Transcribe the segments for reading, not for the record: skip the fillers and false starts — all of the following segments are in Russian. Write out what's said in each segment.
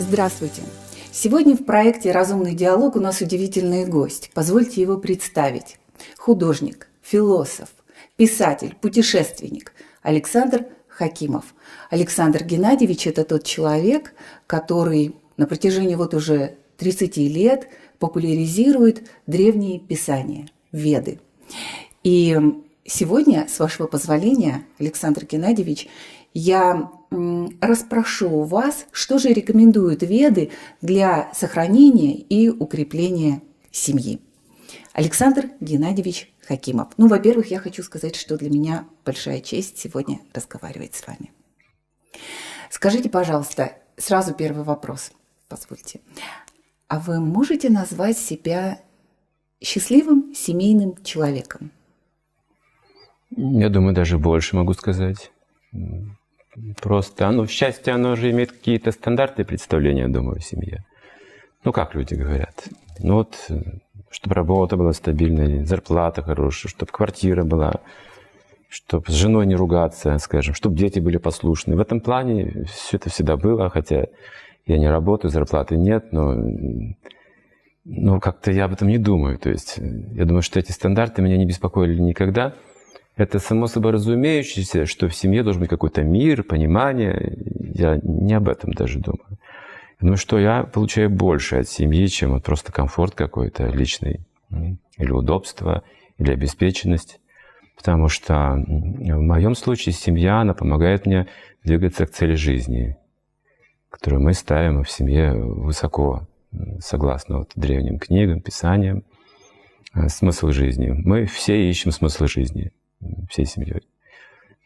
Здравствуйте! Сегодня в проекте «Разумный диалог» у нас удивительный гость. Позвольте его представить. Художник, философ, писатель, путешественник Александр Хакимов. Александр Геннадьевич – это тот человек, который на протяжении вот уже 30 лет популяризирует древние писания, Веды. И сегодня, с вашего позволения, Александр Геннадьевич, я расспрошу вас, что же рекомендуют Веды для сохранения и укрепления семьи. Александр Геннадьевич Хакимов. Во-первых, я хочу сказать, что для меня большая честь сегодня разговаривать с вами. Скажите, пожалуйста, сразу первый вопрос, позвольте. А вы можете назвать себя счастливым семейным человеком? Я думаю, даже больше могу сказать. Просто счастье, оно же имеет какие-то стандарты представления, думаю, о семье. Как люди говорят. Чтобы работа была стабильной, зарплата хорошая, чтобы квартира была, чтобы с женой не ругаться, скажем, чтобы дети были послушны. В этом плане все это всегда было, хотя я не работаю, зарплаты нет, но как-то я об этом не думаю. То есть я думаю, что эти стандарты меня не беспокоили никогда. Это само собой разумеющееся, что в семье должен быть какой-то мир, понимание. Я не об этом даже думаю. Я думаю, что я получаю больше от семьи, чем просто комфорт какой-то личный, или удобство, или обеспеченность. Потому что в моем случае семья, она помогает мне двигаться к цели жизни, которую мы ставим в семье высоко, согласно древним книгам, писаниям. Смысл жизни. Мы все ищем смысл жизни всей семьей.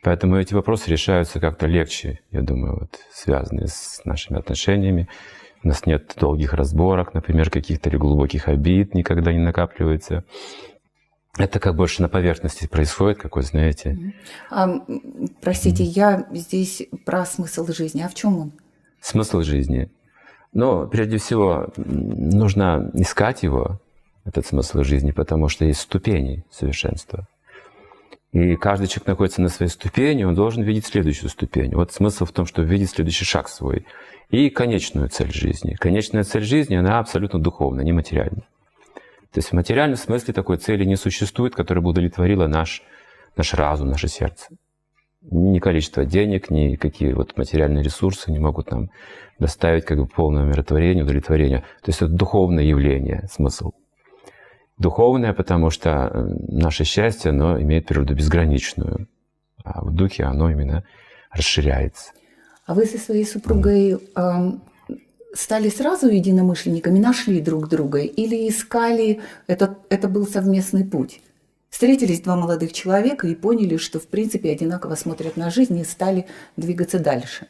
Поэтому эти вопросы решаются как-то легче, я думаю, связанные с нашими отношениями. У нас нет долгих разборок, например, каких-то или глубоких обид никогда не накапливается. Это как больше на поверхности происходит, как вы знаете. Простите, я здесь про смысл жизни. А в чем он? Смысл жизни. Прежде всего, нужно искать его, этот смысл жизни, потому что есть ступени совершенства. И каждый человек находится на своей ступени, он должен видеть следующую ступень. Смысл в том, чтобы видеть следующий шаг свой. И конечную цель жизни. Конечная цель жизни, она абсолютно духовная, не материальна. То есть в материальном смысле такой цели не существует, которая бы удовлетворила наш разум, наше сердце. Ни количество денег, ни какие материальные ресурсы не могут нам доставить полное умиротворение, удовлетворение. То есть это духовное явление, смысл. Духовное, потому что наше счастье, оно имеет природу безграничную, а в духе оно именно расширяется. А вы со своей супругой стали сразу единомышленниками, нашли друг друга или искали, это был совместный путь? Встретились два молодых человека и поняли, что в принципе одинаково смотрят на жизнь и стали двигаться дальше?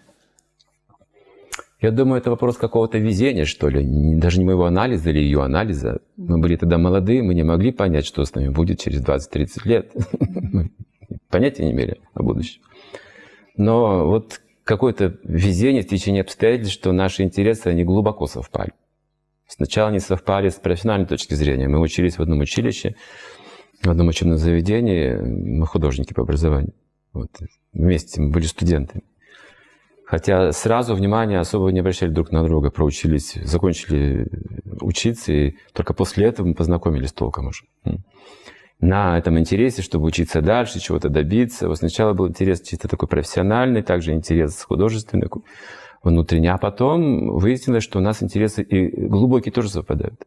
Я думаю, это вопрос какого-то везения, что ли, даже не моего анализа или ее анализа. Мы были тогда молодые, мы не могли понять, что с нами будет через 20-30 лет. Понятия не имели о будущем. Но какое-то везение в течение обстоятельств, что наши интересы, они глубоко совпали. Сначала они совпали с профессиональной точки зрения. Мы учились в одном училище, в одном учебном заведении. Мы художники по образованию. Вместе мы были студентами. Хотя сразу внимания особо не обращали друг на друга, проучились, закончили учиться, и только после этого мы познакомились толком уже. На этом интересе, чтобы учиться дальше, чего-то добиться. Сначала был интерес чисто такой профессиональный, также интерес художественный, внутренний. А потом выяснилось, что у нас интересы и глубокие тоже совпадают.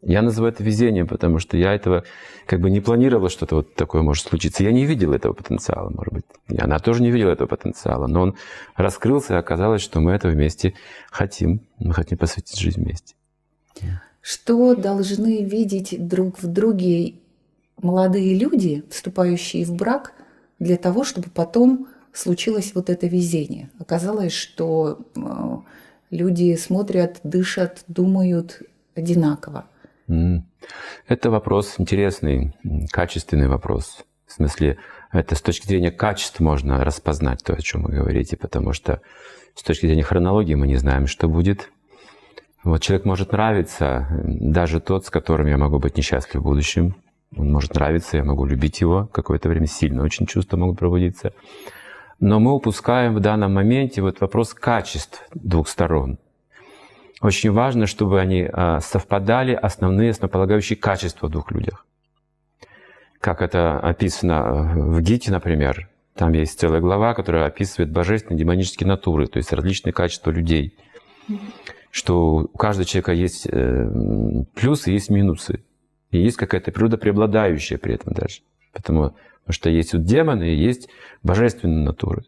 Я называю это везением, потому что я этого не планировал, что-то такое может случиться. Я не видел этого потенциала, может быть. И она тоже не видела этого потенциала. Но он раскрылся, и оказалось, что мы этого вместе хотим. Мы хотим посвятить жизнь вместе. Что должны видеть друг в друге молодые люди, вступающие в брак, для того, чтобы потом случилось это везение? Оказалось, что люди смотрят, дышат, думают одинаково. Это вопрос интересный, качественный вопрос. В смысле, это с точки зрения качеств можно распознать то, о чем вы говорите, потому что с точки зрения хронологии мы не знаем, что будет. Человек может нравиться, даже тот, с которым я могу быть несчастлив в будущем. Он может нравиться, я могу любить его какое-то время, сильно очень чувства могут пробудиться. Но мы упускаем в данном моменте вопрос качеств двух сторон. очень важно, чтобы они совпадали, основные основополагающие качества в двух людях. Как это описано в Гите, например, там есть целая глава, которая описывает божественные демонические натуры, то есть различные качества людей, что у каждого человека есть плюсы, есть минусы, и есть какая-то природа преобладающая при этом даже. Потому что есть вот демоны, и есть божественные натуры.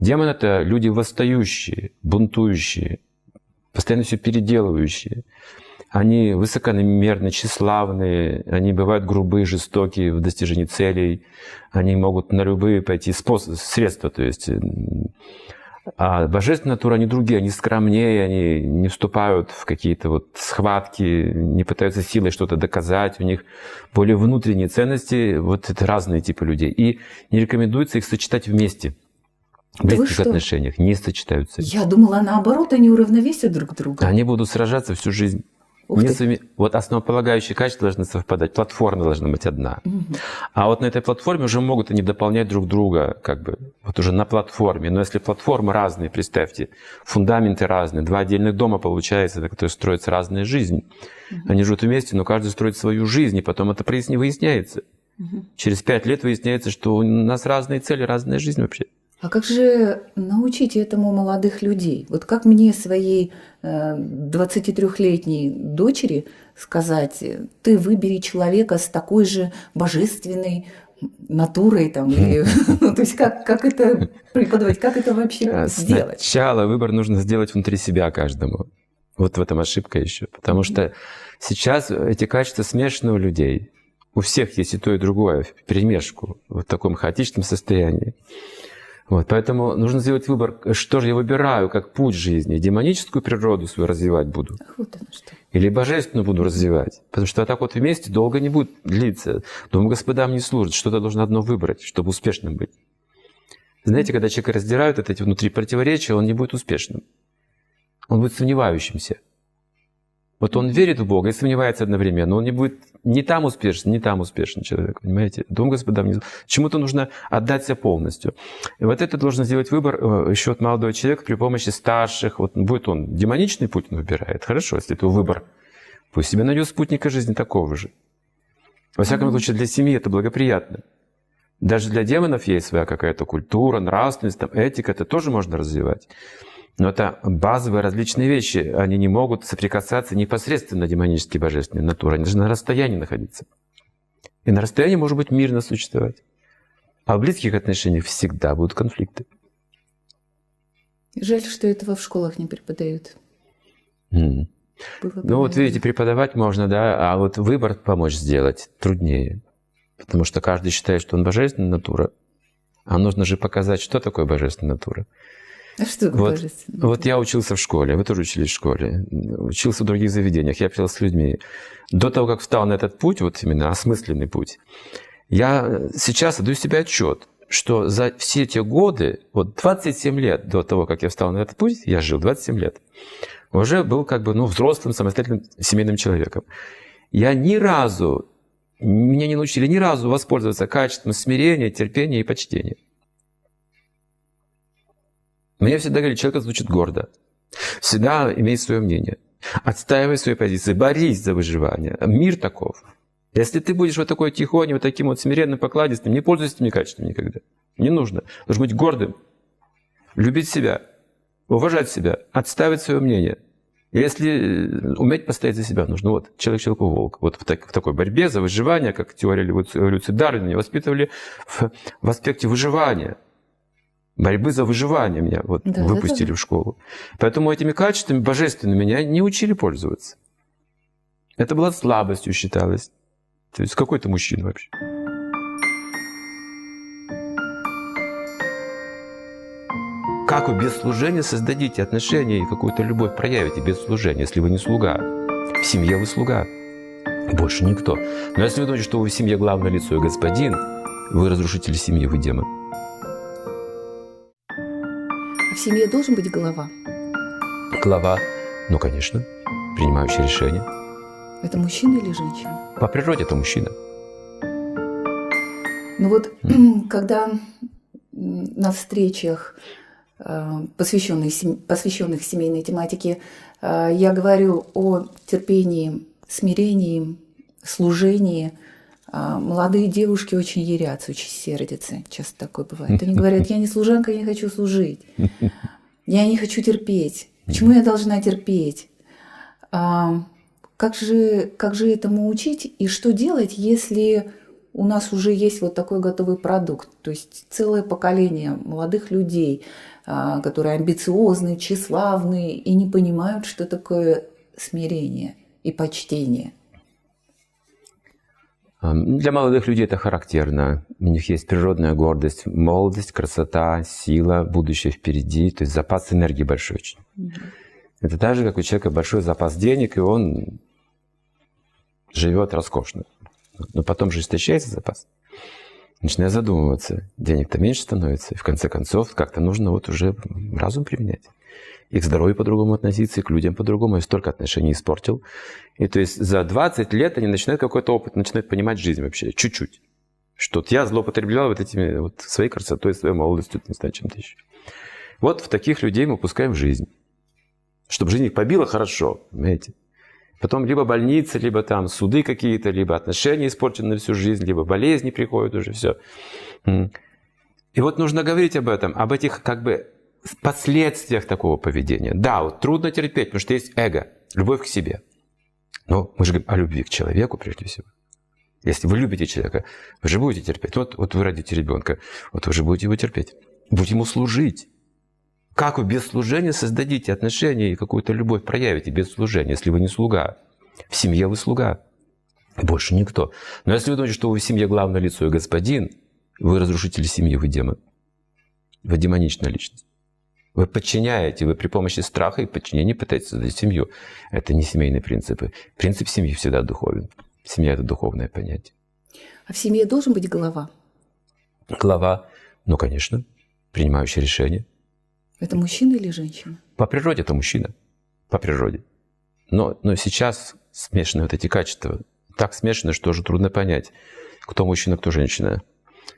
Демоны — это люди восстающие, бунтующие, постоянно все переделывающие. Они высокомерные, тщеславные, они бывают грубые, жестокие в достижении целей, они могут на любые пойти средства, то есть. А божественные натуры, они другие, они скромнее, они не вступают в какие-то вот схватки, не пытаются силой что-то доказать, у них более внутренние ценности, вот это разные типы людей. И не рекомендуется их сочетать вместе. В близких отношениях не сочетаются. Я думала, наоборот, они уравновесят друг друга. Они будут сражаться всю жизнь. Вот основополагающие качества должны совпадать, платформа должна быть одна. Угу. А вот на этой платформе уже могут они дополнять друг друга, как бы, вот уже на платформе. Но если платформы разные, представьте, фундаменты разные, два отдельных дома получается, на которых строится разная жизнь. Угу. Они живут вместе, но каждый строит свою жизнь, и потом это выясняется. Угу. Через 5 лет выясняется, что у нас разные цели, разная жизнь вообще. А как же научить этому молодых людей? Вот как мне своей 23-летней дочери сказать: ты выбери человека с такой же божественной натурой, там, то есть как это преподавать, как это вообще сделать? Сначала выбор нужно сделать внутри себя каждому. Вот в этом ошибка еще. Потому что сейчас эти качества смешаны у людей. У всех есть и то, и другое вперемешку, в таком хаотичном состоянии. Вот, поэтому нужно сделать выбор, что же я выбираю как путь жизни. Демоническую природу свою развивать буду? Вот оно что. Или божественную буду развивать? Потому что так вот вместе долго не будет длиться. Дому господам не служит. Что-то должно одно выбрать, чтобы успешным быть. Знаете, когда человека раздирают эти внутри противоречия, он не будет успешным. Он будет сомневающимся. Вот он верит в Бога и сомневается одновременно. Он не будет не там успешен человек, понимаете? Дом господам не... Чему-то нужно отдать себя полностью. И вот это должен сделать выбор еще от молодого человека при помощи старших. Вот будет он демоничный путь он выбирает, хорошо, если это выбор. Пусть себе найдет спутника жизни такого же. Во всяком случае, для семьи это благоприятно. Даже для демонов есть своя какая-то культура, нравственность, там, этика. Это тоже можно развивать. Но это базовые различные вещи. Они не могут соприкасаться непосредственно демонические и божественные натуры. Они должны на расстоянии находиться. И на расстоянии, может быть, мирно существовать. А в близких отношениях всегда будут конфликты. Жаль, что этого в школах не преподают. Ну вот видите, преподавать можно, да, а вот выбор помочь сделать труднее. Потому что каждый считает, что он божественная натура. А нужно же показать, что такое божественная натура. А что вот я учился в школе, вы тоже учились в школе, учился в других заведениях, я общался с людьми. До того, как встал на этот путь, вот именно осмысленный путь, я сейчас отдаю себе отчет, что за все те годы, вот 27 лет до того, как я встал на этот путь, я жил 27 лет, уже был как бы взрослым, самостоятельным семейным человеком. Я ни разу, меня не научили ни разу воспользоваться качеством смирения, терпения и почтения. Мне всегда говорили, человек звучит гордо. Всегда имей свое мнение. Отстаивай свои позиции, борись за выживание. Мир таков. Если ты будешь вот такой тихоней, вот таким вот смиренным, покладистым, не пользуйся этими качествами никогда. Не нужно. Нужно быть гордым, любить себя, уважать себя, отстаивать свое мнение. Если уметь постоять за себя нужно. Вот, человек человеку волк. Вот в такой борьбе за выживание, как теория эволюции Дарвина, воспитывали в аспекте выживания. Борьбы за выживание меня выпустили в школу. Поэтому этими качествами божественными меня не учили пользоваться. Это была слабостью, считалось. То есть какой ты мужчина вообще? Как вы без служения создадите отношения и какую-то любовь проявите без служения, если вы не слуга? В семье вы слуга. Больше никто. Но если вы думаете, что вы в семье главное лицо и господин, вы разрушитель семьи, вы демон. В семье должен быть глава? Глава, ну, конечно, принимающий решение. Это мужчина или женщина? По природе это мужчина. Ну вот, когда на встречах посвященных семейной тематике. Я говорю о терпении, смирении, служении. Молодые девушки очень ярятся, очень сердятся. Часто такое бывает. Они говорят: я не служанка, я не хочу служить. Я не хочу терпеть. Почему я должна терпеть? Как же этому учить? И что делать, если у нас уже есть вот такой готовый продукт? То есть целое поколение молодых людей, которые амбициозны, тщеславны и не понимают, что такое смирение и почтение. Для молодых людей это характерно. У них есть природная гордость, молодость, красота, сила, будущее впереди. То есть запас энергии большой очень. Это так же, как у человека большой запас денег, и он живет роскошно. Но потом же истощается запас. Начинаю задумываться. Денег-то меньше становится. И в конце концов, как-то нужно вот уже разум применять. И к здоровью по-другому относиться, и к людям по-другому. И столько отношений испортил. И то есть за 20 лет они начинают какой-то опыт, начинают понимать жизнь вообще. Чуть-чуть. Что-то я злоупотреблял вот этими вот своей красотой, своей молодостью, не знаю, чем-то еще. Вот в таких людей мы пускаем в жизнь. Чтобы жизнь их побила хорошо, понимаете? Потом либо больницы, либо там суды какие-то, либо отношения испорчены на всю жизнь, либо болезни приходят уже, все. И вот нужно говорить об этом, об этих как бы последствиях такого поведения. Да, вот трудно терпеть, потому что есть эго, любовь к себе. Но мы же говорим о любви к человеку прежде всего. Если вы любите человека, вы же будете терпеть. Вот вы родите ребенка, вот вы же будете его терпеть. Будете ему служить. Как вы без служения создадите отношения и какую-то любовь проявите без служения, если вы не слуга? В семье вы слуга, больше никто. Но если вы думаете, что вы в семье главное лицо и господин, вы разрушитель семьи, вы демон. Вы демоничная личность. Вы подчиняете, вы при помощи страха и подчинения пытаетесь создать семью. Это не семейные принципы. Принцип семьи всегда духовен. Семья – это духовное понятие. А в семье должен быть глава? Глава, ну, конечно, принимающий решения. Это мужчина или женщина? По природе это мужчина. По природе. Но сейчас смешаны вот эти качества. Так смешаны, что уже трудно понять, кто мужчина, кто женщина.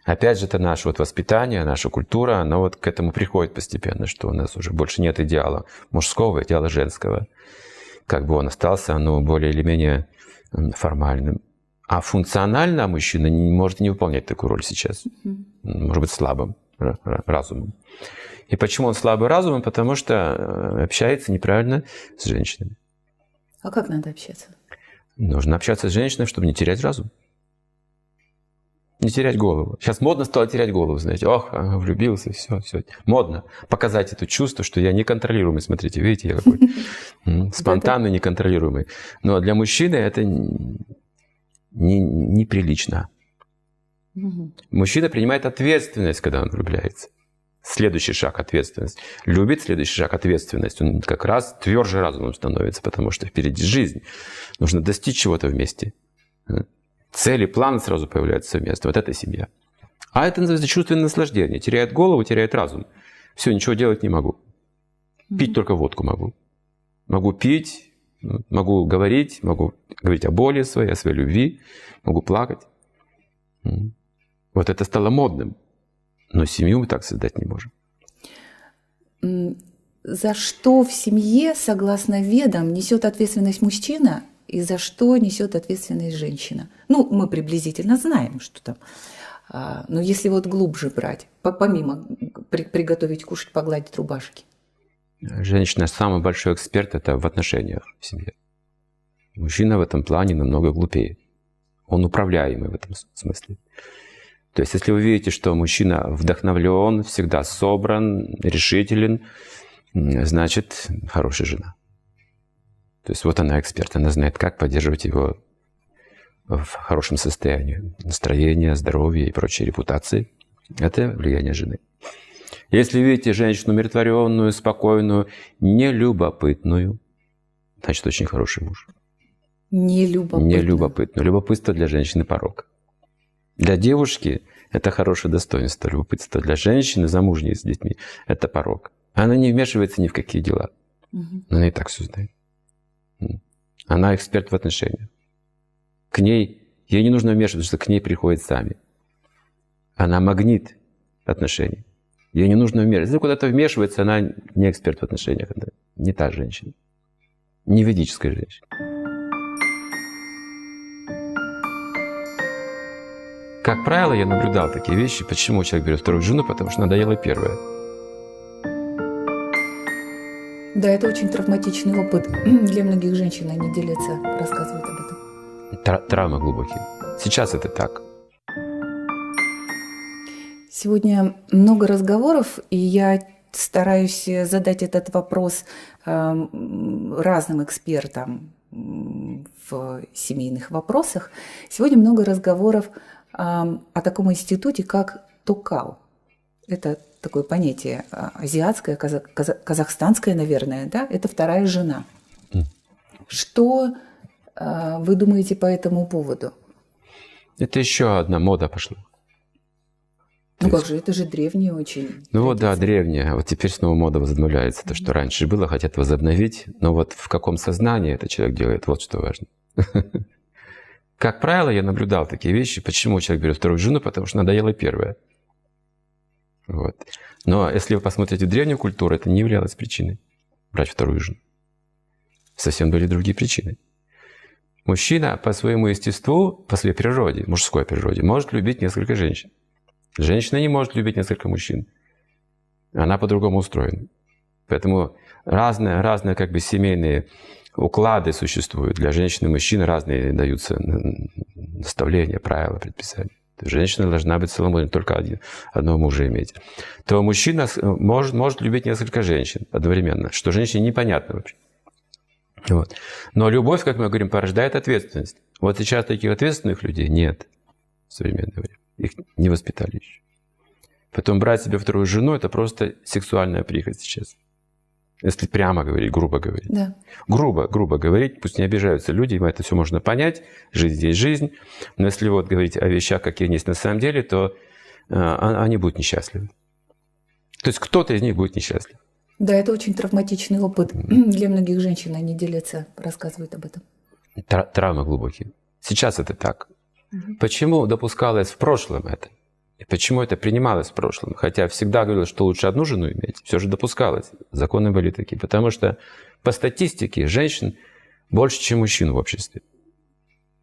Опять же, это наше вот воспитание, наша культура, она вот к этому приходит постепенно, что у нас уже больше нет идеала мужского, идеала женского. Как бы он остался, но более или менее формальным. А функционально мужчина не может не выполнять такую роль сейчас. Может быть, слабым разумом. И почему он слабый разумом? Потому что общается неправильно с женщинами. А как надо общаться? Нужно общаться с женщиной, чтобы не терять разум. Не терять голову. Сейчас модно стало терять голову, знаете. Ох, влюбился, все. Модно. Показать это чувство, что я неконтролируемый. Смотрите, видите, я какой спонтанный, неконтролируемый. Но для мужчины это неприлично. Мужчина принимает ответственность, когда он влюбляется. Следующий шаг – ответственность. Любит следующий шаг – ответственность. Он как раз тверже разумом становится, потому что впереди жизнь. Нужно достичь чего-то вместе. Цели, планы сразу появляются совместно. Вот это семья. А это называется чувственное наслаждение. Теряет голову, теряет разум. Все, ничего делать не могу. Пить только водку могу. Могу пить, могу говорить о боли своей, о своей любви. Могу плакать. Вот это стало модным. Но семью мы так создать не можем. За что в семье, согласно ведам, несет ответственность мужчина и за что несет ответственность женщина? Ну, мы приблизительно знаем, что там. Но если вот глубже брать, помимо приготовить, кушать, погладить рубашки. Женщина самый большой эксперт это в отношениях в семье. Мужчина в этом плане намного глупее. Он управляемый в этом смысле. То есть, если вы видите, что мужчина вдохновлен, всегда собран, решителен, значит, хорошая жена. То есть, вот она эксперт, она знает, как поддерживать его в хорошем состоянии. Настроение, здоровье и прочие репутации. Это влияние жены. Если видите женщину умиротворенную, спокойную, нелюбопытную, значит, очень хороший муж. Нелюбопытную. Любопытство для женщины – порок. Для девушки это хорошее достоинство, любопытство. Для женщины, замужней с детьми, это порок. Она не вмешивается ни в какие дела. Она и так все знает. Она эксперт в отношениях. К ней, ей не нужно вмешиваться, потому что к ней приходят сами. Она магнит отношений. Ее не нужно вмешивать. Если куда-то вмешивается, она не эксперт в отношениях. Это не та женщина. Не ведическая женщина. Как правило, я наблюдал такие вещи. Почему человек берет вторую жену? Потому что надоела первая. Да, это очень травматичный опыт. Для многих женщин они делятся, рассказывают об этом. Травмы глубокие. Сейчас это так. Сегодня много разговоров, и я стараюсь задать этот вопрос разным экспертам в семейных вопросах. Сегодня много разговоров о таком институте, как ТУКАО. Это такое понятие азиатское, казахстанское, наверное, да? Это вторая жена. Что вы думаете по этому поводу? Это еще одна мода пошла. Ну как же, это же древние очень. Ну вот да, древние. Вот теперь снова мода возобновляется. То, что раньше было, хотят возобновить. Но вот в каком сознании это человек делает, вот что важно. Как правило, я наблюдал такие вещи. Почему человек берет вторую жену? Потому что надоела первая. Вот. Но если вы посмотрите древнюю культуру, это не являлось причиной брать вторую жену. Совсем были другие причины. Мужчина по своему естеству, по своей природе, мужской природе, может любить несколько женщин. Женщина не может любить несколько мужчин. Она по-другому устроена. Поэтому разные как бы семейные уклады существуют. Для женщин и мужчин разные даются наставления, правила, предписания. Женщина должна быть целомудренной, только одного мужа иметь. То мужчина может любить несколько женщин одновременно, что женщине непонятно вообще. Вот. Но любовь, как мы говорим, порождает ответственность. Вот сейчас таких ответственных людей нет в современное время. Их не воспитали еще. Потом брать себе вторую жену – это просто сексуальная прихоть сейчас. Если прямо говорить, грубо говорить. Да. Грубо говорить, пусть не обижаются люди, это все можно понять, жизнь есть жизнь. Но если вот говорить о вещах, какие они есть на самом деле, то они будут несчастливы. То есть кто-то из них будет несчастлив. Да, это очень травматичный опыт. Для многих женщин они делятся, рассказывают об этом. Травмы глубокие. Сейчас это так. Почему допускалось в прошлом это? И почему это принималось в прошлом? Хотя всегда говорилось, что лучше одну жену иметь, все же допускалось. Законы были такие. Потому что по статистике женщин больше, чем мужчин в обществе.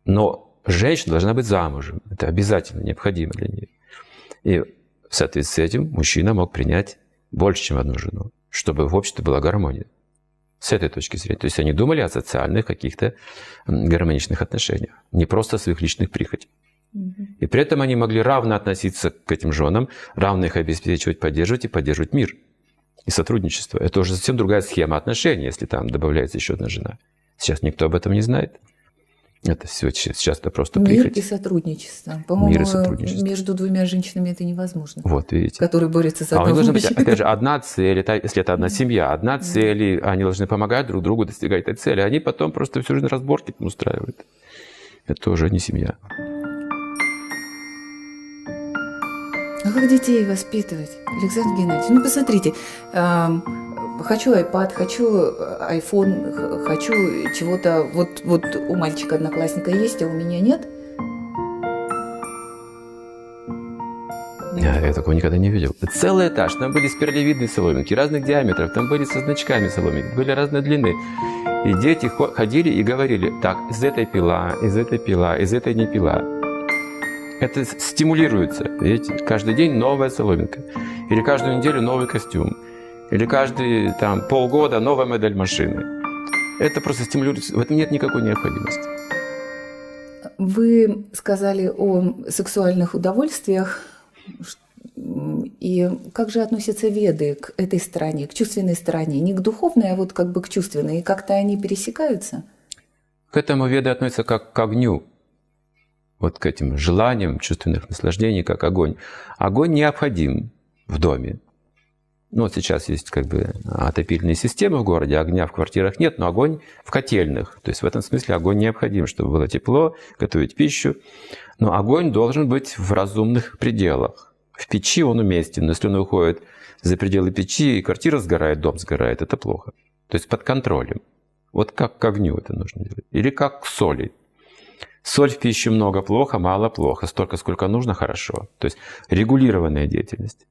Но женщина должна быть замужем. Это обязательно, необходимо для нее. И в соответствии с этим мужчина мог принять больше, чем одну жену, чтобы в обществе была гармония. С этой точки зрения. То есть они думали о социальных каких-то гармоничных отношениях, не просто о своих личных прихотях. И при этом они могли равно относиться к этим женам, равно их обеспечивать, поддерживать мир и сотрудничество. Это уже совсем другая схема отношений, если там добавляется еще одна жена. Сейчас никто об этом не знает. Это все сейчас это просто прихоть. Мир и сотрудничество. По-моему, между двумя женщинами это невозможно. Вот видите. Которые борются за одного мужчину. Быть, опять же, одна цель, если это одна семья, одна цель, и они должны помогать друг другу достигать этой цели. Они потом просто всю жизнь разборки там устраивают. Это уже не семья. А как детей воспитывать, Александр Геннадьевич? Ну, посмотрите, хочу iPad, хочу iPhone, хочу чего-то. Вот у мальчика-одноклассника есть, а у меня нет. Я такого никогда не видел. Целый этаж, там были спиралевидные соломинки разных диаметров, там были со значками соломинки, были разной длины. И дети ходили и говорили, так, из этой пила, из этой пила, из этой не пила. Это стимулируется. Видите? Каждый день новая соломинка. Или каждую неделю новый костюм. Или каждые полгода новая модель машины. Это просто стимулируется. В этом нет никакой необходимости. Вы сказали о сексуальных удовольствиях. И как же относятся веды к этой стороне, к чувственной стороне? Не к духовной, а вот как бы к чувственной. И как-то они пересекаются? К этому веды относятся как к огню. Вот к этим желаниям чувственных наслаждений, как огонь. Огонь необходим в доме. Ну, вот сейчас есть как бы отопительные системы в городе, огня в квартирах нет, но огонь в котельных. То есть в этом смысле огонь необходим, чтобы было тепло, готовить пищу. Но огонь должен быть в разумных пределах. В печи он уместен, но если он уходит за пределы печи, и квартира сгорает, дом сгорает, это плохо. То есть под контролем. Вот как к огню это нужно делать. Или как к соли. Соль в пище много плохо, мало плохо. Столько, сколько нужно, хорошо. То есть регулированная деятельность.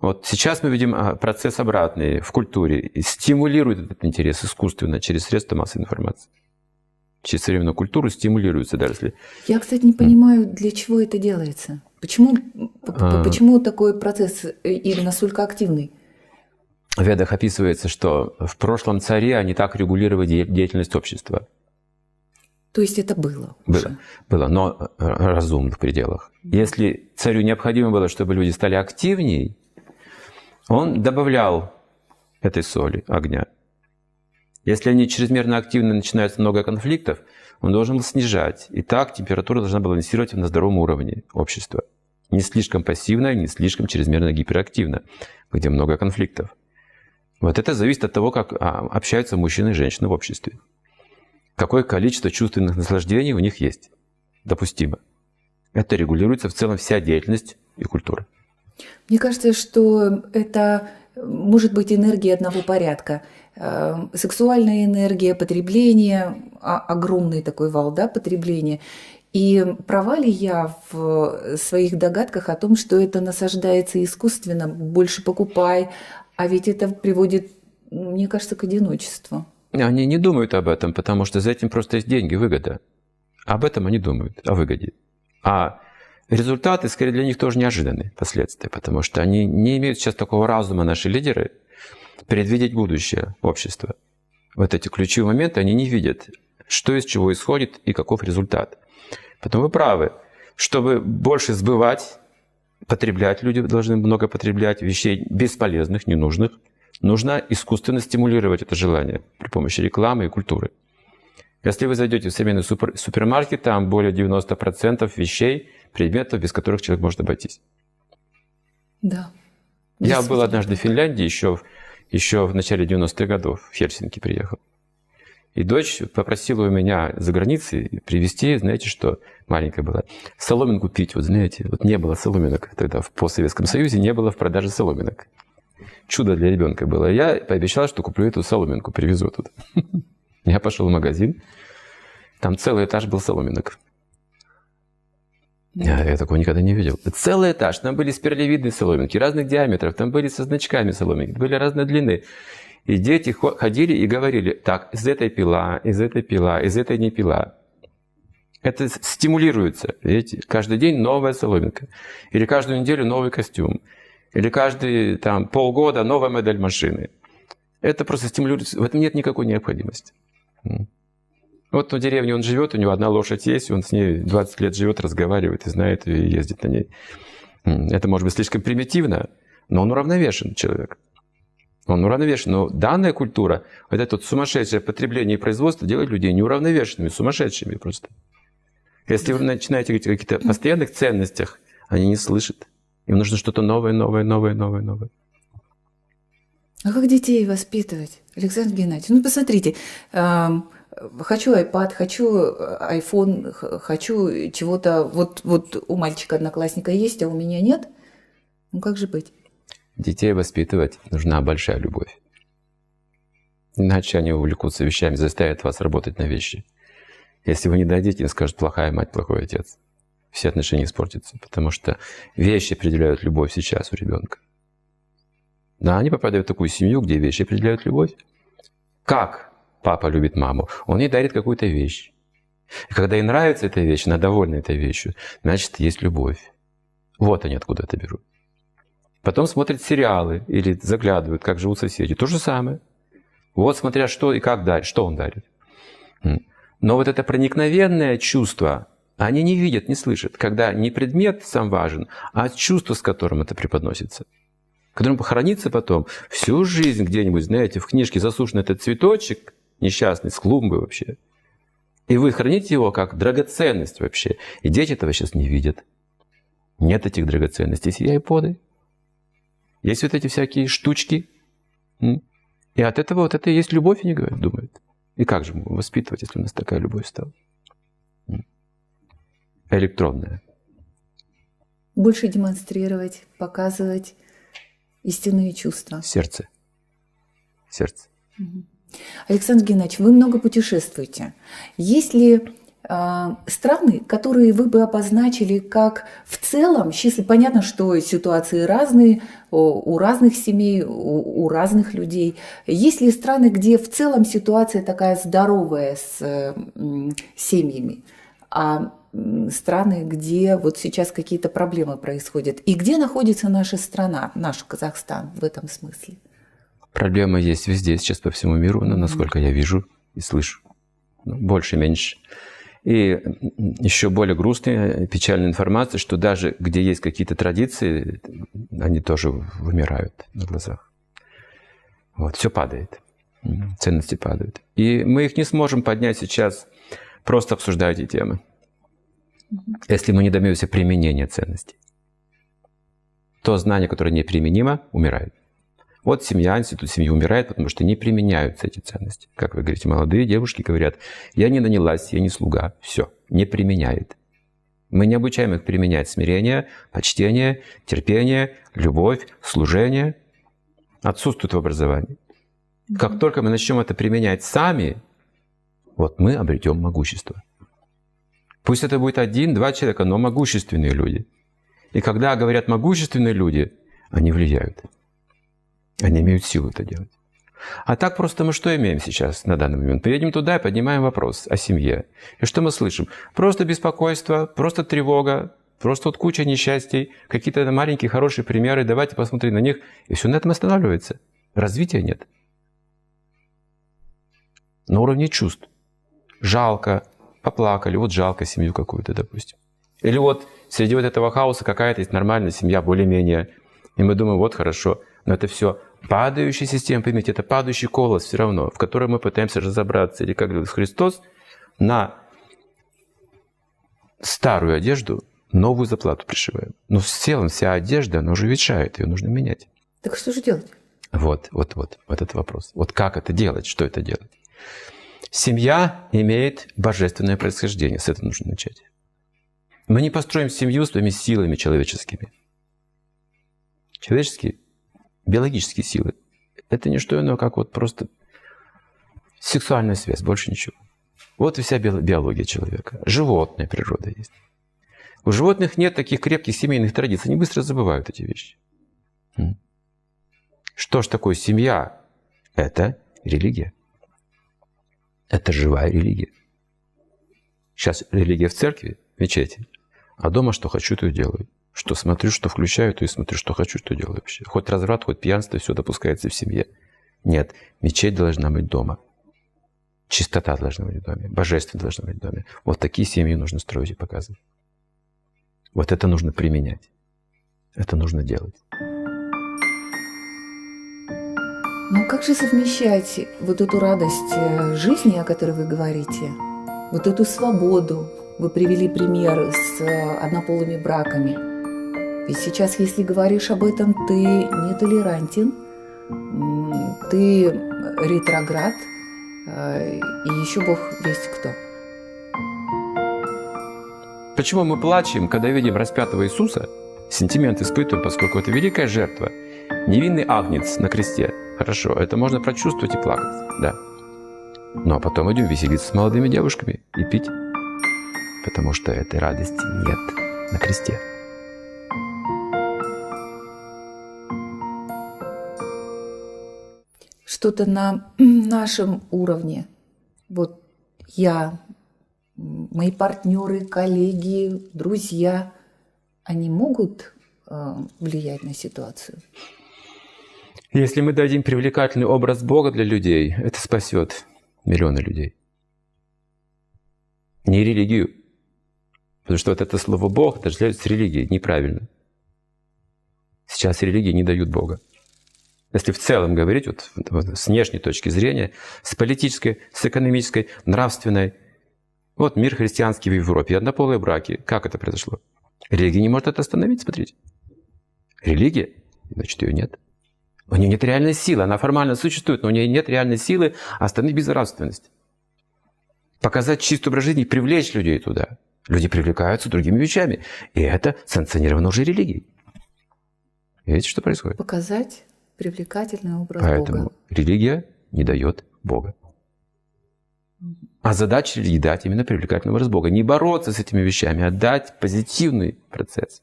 Вот сейчас мы видим процесс обратный в культуре. И стимулирует этот интерес искусственно через средства массовой информации. Через современную культуру стимулируется доросли. Я, кстати, не понимаю, для чего это делается. Почему такой процесс и настолько активный? В Ведах описывается, что в прошлом царе они так регулировали деятельность общества. То есть это было? Было, но в разумных пределах. Если царю необходимо было, чтобы люди стали активней, он добавлял этой соли, огня. Если они чрезмерно активны, начинается много конфликтов, он должен был снижать. И так температура должна балансировать на здоровом уровне общества. Не слишком пассивно, не слишком чрезмерно гиперактивно, где много конфликтов. Вот это зависит от того, как общаются мужчины и женщины в обществе. Какое количество чувственных наслаждений у них есть. Допустимо. Это регулируется в целом вся деятельность и культура. Мне кажется, что это может быть энергия одного порядка. Сексуальная энергия, потребление, огромный такой вал, да, потребления. И права ли я в своих догадках о том, что это насаждается искусственно, больше покупай, а ведь это приводит, мне кажется, к одиночеству. Они не думают об этом, потому что за этим просто есть деньги, выгода. Об этом они думают, о выгоде. А результаты, скорее, для них тоже неожиданные последствия, потому что они не имеют сейчас такого разума, наши лидеры, предвидеть будущее общества. Вот эти ключевые моменты они не видят, что из чего исходит и каков результат. Поэтому вы правы, чтобы больше сбывать, потреблять, люди должны много потреблять вещей бесполезных, ненужных. Нужно искусственно стимулировать это желание при помощи рекламы и культуры. Если вы зайдете в современный супермаркет, там более 90% вещей, предметов, без которых человек может обойтись. Да. Я был однажды в Финляндии, еще в начале 90-х годов, в Хельсинки приехал. И дочь попросила у меня за границей привезти, знаете что, маленькая была, соломинку пить. Вот знаете, вот не было соломинок тогда, в постсоветском Союзе не было в продаже соломинок. Чудо для ребенка было. Я пообещал, что куплю эту соломинку, привезу тут. Я пошел в магазин, там целый этаж был соломинок. Я такого никогда не видел. Целый этаж, там были спиралевидные соломинки разных диаметров, там были со значками соломинки, были разной длины. И дети ходили и говорили, так, из этой пила, из этой пила, из этой не пила. Это стимулируется, видите, каждый день новая соломинка. Или каждую неделю новый костюм. Или каждые там, полгода новая модель машины. Это просто стимулируется, в этом нет никакой необходимости. Вот в деревне он живет, у него одна лошадь есть, он с ней 20 лет живет, разговаривает и знает, и ездит на ней. Это может быть слишком примитивно, но он уравновешен человек. Он уравновешен, но данная культура, вот это вот сумасшедшее потребление и производство делает людей неуравновешенными, сумасшедшими просто. Если вы начинаете говорить о каких-то постоянных ценностях, они не слышат. Им нужно что-то новое, новое, новое, новое, новое. А как детей воспитывать, Александр Геннадьевич? Ну, посмотрите, хочу iPad, хочу iPhone, хочу чего-то. Вот у мальчика-одноклассника есть, а у меня нет. Ну, как же быть? Детей воспитывать нужна большая любовь. Иначе они увлекутся вещами, заставят вас работать на вещи. Если вы не дадите, им скажут плохая мать, плохой отец. Все отношения испортятся, потому что вещи определяют любовь сейчас у ребенка. Да, они попадают в такую семью, где вещи определяют любовь. Как папа любит маму? Он ей дарит какую-то вещь. И когда ей нравится эта вещь, она довольна этой вещью, значит, есть любовь. Вот они откуда это берут. Потом смотрят сериалы или заглядывают, как живут соседи. То же самое. Вот смотря что и как дарит, что он дарит. Но вот это проникновенное чувство они не видят, не слышат, когда не предмет сам важен, а чувство, с которым это преподносится. Которым похоронится потом всю жизнь где-нибудь, знаете, в книжке засушен этот цветочек несчастный, с клумбы вообще. И вы храните его как драгоценность вообще. И дети этого сейчас не видят. Нет этих драгоценностей. Есть айподы, есть вот эти всякие штучки. И от этого вот это и есть любовь, они говорят, думают. И как же мы воспитывать, если у нас такая любовь стала? Электронная. Больше демонстрировать, показывать истинные чувства. Сердце. Александр Геннадьевич, вы много путешествуете. Есть ли страны, которые вы бы обозначили как в целом счастливые? Понятно, что ситуации разные, у разных семей, у разных людей. Есть ли страны, где в целом ситуация такая здоровая с семьями, а страны, где вот сейчас какие-то проблемы происходят? И где находится наша страна, наш Казахстан в этом смысле? Проблемы есть везде сейчас по всему миру, но насколько я вижу и слышу. Больше-меньше. И еще более грустная, печальная информация, что даже где есть какие-то традиции, они тоже вымирают на глазах. Вот, все падает, ценности падают. И мы их не сможем поднять сейчас, просто обсуждая эти темы, если мы не добьемся применения ценностей. То знание, которое неприменимо, умирает. Вот семья, институт семьи умирает, потому что не применяются эти ценности. Как вы говорите, молодые девушки говорят, я не нанялась, я не слуга. Все, не применяет. Мы не обучаем их применять смирение, почтение, терпение, любовь, служение. Отсутствует в образовании. Как только мы начнем это применять сами, вот мы обретем могущество. Пусть это будет один-два человека, но могущественные люди. И когда говорят могущественные люди, они влияют. Они имеют силу это делать. А так просто мы что имеем сейчас на данный момент? Приедем туда и поднимаем вопрос о семье. И что мы слышим? Просто беспокойство, просто тревога, просто вот куча несчастий, какие-то маленькие хорошие примеры, давайте посмотрим на них. И все на этом останавливается. Развития нет. На уровне чувств. Жалко, поплакали, вот жалко семью какую-то, допустим. Или вот среди вот этого хаоса какая-то есть нормальная семья, более-менее. И мы думаем, вот хорошо. Но это все падающая система, поймите, это падающий колос все равно, в котором мы пытаемся разобраться. Или, как говорил Христос, на старую одежду новую заплату пришиваем. Но в целом вся одежда, она уже ветшает, ее нужно менять. Так что же делать? Вот этот вопрос. Вот как это делать, что это делать? Семья имеет божественное происхождение, с этого нужно начать. Мы не построим семью своими силами человеческими. Человеческие биологические силы – это не что иное, как вот просто сексуальная связь, больше ничего. Вот и вся биология человека. Животная природа есть. У животных нет таких крепких семейных традиций, они быстро забывают эти вещи. Что ж такое семья? Это религия. Это живая религия. Сейчас религия в церкви, в мечети, а дома что хочу, то и делаю. Что смотрю, что включаю, то и смотрю, что хочу, что делаю вообще. Хоть разврат, хоть пьянство, все допускается в семье. Нет, мечеть должна быть дома. Чистота должна быть в доме, божество должно быть в доме. Вот такие семьи нужно строить и показывать. Вот это нужно применять. Это нужно делать. Но как же совмещать вот эту радость жизни, о которой вы говорите, вот эту свободу? Вы привели пример с однополыми браками. Ведь сейчас, если говоришь об этом, ты нетолерантен, ты ретроград, и еще Бог есть кто. Почему мы плачем, когда видим распятого Иисуса? Сентимент испытываем, поскольку это великая жертва. Невинный агнец на кресте. Хорошо, это можно прочувствовать и плакать, да. Ну а потом идем веселиться с молодыми девушками и пить. Потому что этой радости нет на кресте. Что-то на нашем уровне. Вот я, мои партнеры, коллеги, друзья, они могут влиять на ситуацию? Если мы дадим привлекательный образ Бога для людей, это спасет миллионы людей. Не религию. Потому что вот это слово «Бог» отождествляют с религией неправильно. Сейчас религии не дают Бога. Если в целом говорить, вот с внешней точки зрения, с политической, с экономической, нравственной. Вот мир христианский в Европе, однополые браки. Как это произошло? Религия не может это остановить, смотрите. Религия, значит, ее нет. У нее нет реальной силы, она формально существует, но у нее нет реальной силы остановить безнравственность. Показать чистый образ жизни, привлечь людей туда. Люди привлекаются другими вещами. И это санкционировано уже религией. Видите, что происходит? Показать привлекательный образ Бога. Поэтому религия не дает Бога. А задача религии – дать именно привлекательный образ Бога. Не бороться с этими вещами, а дать позитивный процесс.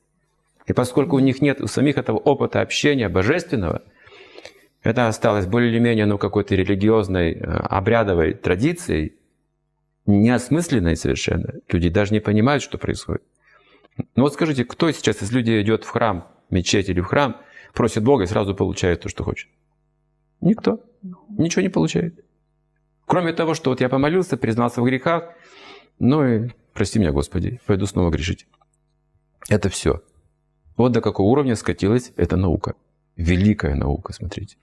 И поскольку у них нет у самих этого опыта общения божественного, это осталось более или менее какой-то религиозной, обрядовой традицией, неосмысленной совершенно. Люди даже не понимают, что происходит. Ну вот скажите, кто сейчас из людей идет в храм, в мечеть или в храм, просит Бога и сразу получает то, что хочет? Никто. Ничего не получает. Кроме того, что вот я помолился, признался в грехах, ну и прости меня, Господи, пойду снова грешить. Это все. Вот до какого уровня скатилась эта наука. Великая наука, смотрите.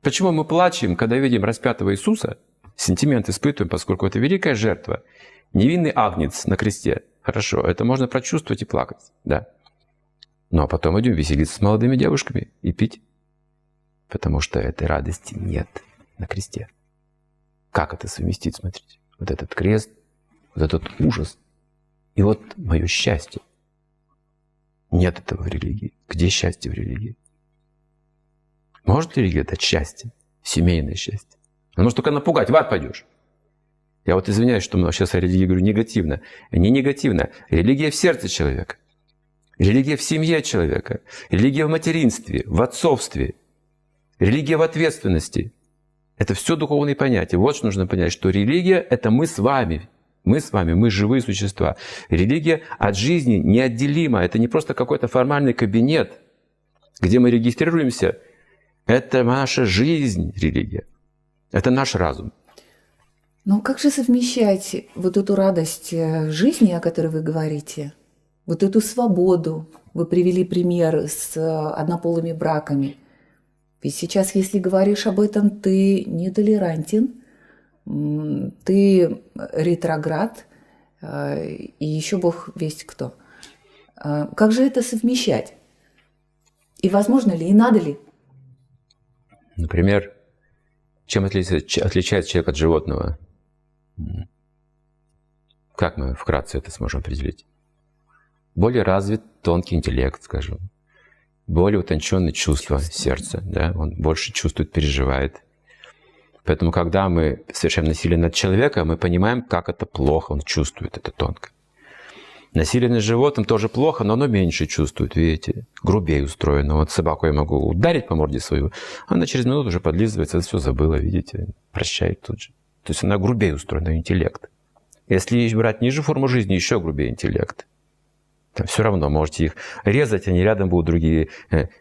Почему мы плачем, когда видим распятого Иисуса? Сентимент испытываем, поскольку это великая жертва. Невинный агнец на кресте. Хорошо, это можно прочувствовать и плакать, да. Ну а потом идем веселиться с молодыми девушками и пить. Потому что этой радости нет на кресте. Как это совместить, смотрите. Вот этот крест, вот этот ужас. И вот мое счастье. Нет этого в религии. Где счастье в религии? Может ли религия дать счастье? Семейное счастье. Она может только напугать, в ад пойдешь. Я вот извиняюсь, что сейчас о религии говорю негативно. Не негативно. Религия в сердце человека. Религия в семье человека. Религия в материнстве, в отцовстве. Религия в ответственности. Это все духовные понятия. Вот что нужно понять, что религия – это мы с вами. Мы с вами, мы живые существа. Религия от жизни неотделима. Это не просто какой-то формальный кабинет, где мы регистрируемся. Это наша жизнь, религия. Это наш разум. Но как же совмещать вот эту радость жизни, о которой вы говорите, вот эту свободу? Вы привели пример с однополыми браками. Ведь сейчас, если говоришь об этом, ты нетолерантен, ты ретроград, и еще Бог весть кто. Как же это совмещать? И возможно ли, и надо ли? Например, чем отличается человек от животного? Как мы вкратце это сможем определить? Более развит тонкий интеллект, скажем. Более утонченные чувства сердца. Да? Он больше чувствует, переживает. Поэтому, когда мы совершаем насилие над человеком, мы понимаем, как это плохо, он чувствует это тонко. Насилие над животным тоже плохо, но оно меньше чувствует, видите, грубее устроено. Вот собаку я могу ударить по морде свою, она через минуту уже подлизывается, все забыла, видите, прощает тут же. То есть она грубее устроена, интеллект. Если брать ниже форму жизни, еще грубее интеллект. Там все равно можете их резать, они рядом будут другие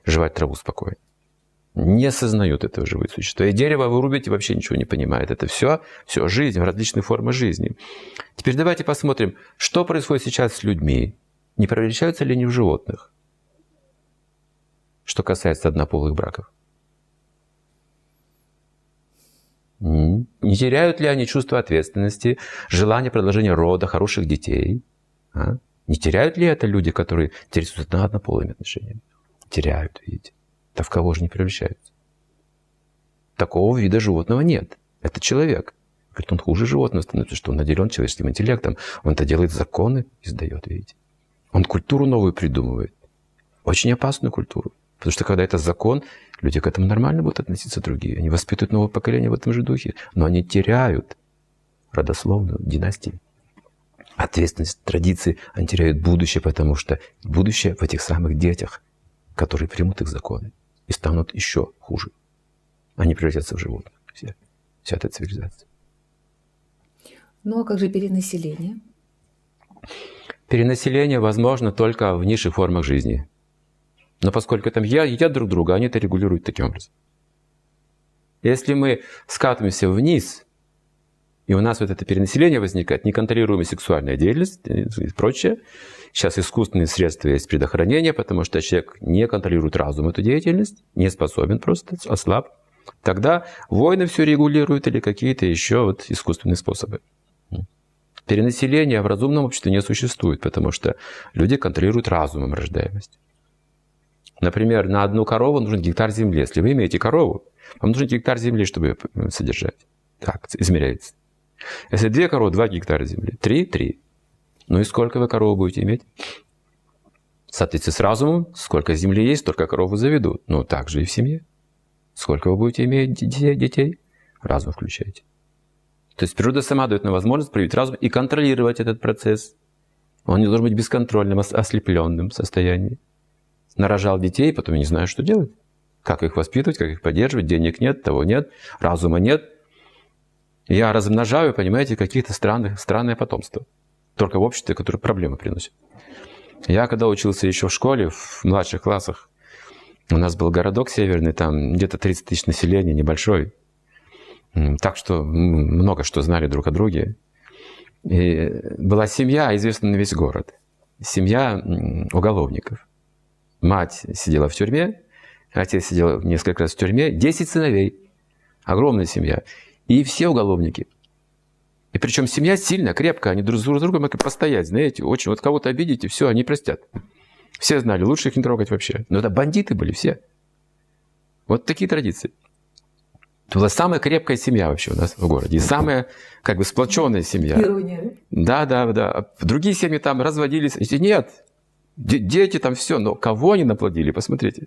жевать траву спокойно. Не осознают этого живые существа. И дерево вырубить вообще ничего не понимает. Это все жизнь, различные формы жизни. Теперь давайте посмотрим, что происходит сейчас с людьми. Не превращаются ли они в животных? Что касается однополых браков. Не теряют ли они чувство ответственности, желание продолжения рода, хороших детей? А? Не теряют ли это люди, которые теряются на однополыми отношениями? Теряют, видите. Да в кого же не превращаются? Такого вида животного нет. Это человек. Говорит, он хуже животного становится, что он наделен человеческим интеллектом. Он это делает, законы издает, видите. Он культуру новую придумывает. Очень опасную культуру. Потому что когда это закон, люди к этому нормально будут относиться другие. Они воспитывают новое поколение в этом же духе. Но они теряют родословную династию. Ответственность, традиции, они теряют будущее, потому что будущее в этих самых детях, которые примут их законы. И станут еще хуже. Они превратятся в животных. Вся эта цивилизация. Ну а как же перенаселение? Перенаселение возможно только в низших формах жизни. Но поскольку там едят друг друга, они это регулируют таким образом. Если мы скатываемся вниз, и у нас вот это перенаселение возникает, неконтролируемая сексуальная деятельность и прочее, сейчас искусственные средства есть предохранения, потому что человек не контролирует разум эту деятельность, не способен просто, ослаб. Тогда войны все регулируют или какие-то еще искусственные способы. Перенаселение в разумном обществе не существует, потому что люди контролируют разумом рождаемость. Например, на одну корову нужен гектар земли. Если вы имеете корову, вам нужен гектар земли, чтобы ее содержать. Так измеряется. Если 2 коровы, 2 гектара земли. 3. Ну и сколько вы корову будете иметь? В соответствии с разумом, сколько земли есть, столько корову заведут. Ну, так же и в семье. Сколько вы будете иметь детей? Разум включаете. То есть природа сама дает нам возможность проявить разум и контролировать этот процесс. Он не должен быть бесконтрольным, ослепленным в состоянии. Нарожал детей, потом я не знаю, что делать. Как их воспитывать, как их поддерживать. Денег нет, того нет, разума нет. Я размножаю, понимаете, какие-то странные потомства. Только в обществе, которые проблемы приносят. Я когда учился еще в школе, в младших классах, у нас был городок северный, там где-то 30 тысяч населения, небольшой. Так что много что знали друг о друге. И была семья, известная на весь город. Семья уголовников. Мать сидела в тюрьме, отец сидел несколько раз в тюрьме. 10 сыновей. Огромная семья. И все уголовники. И причем семья сильно, крепко. Они друг с другом могли постоять, знаете. Очень. Вот кого-то обидите, все, они простят. Все знали, лучше их не трогать вообще. Но это бандиты были все. Вот такие традиции. Это была самая крепкая семья вообще у нас в городе. И самая, как бы, сплоченная семья. Ирония. Да. Другие семьи там разводились. И нет, дети там все. Но кого они наплодили, посмотрите.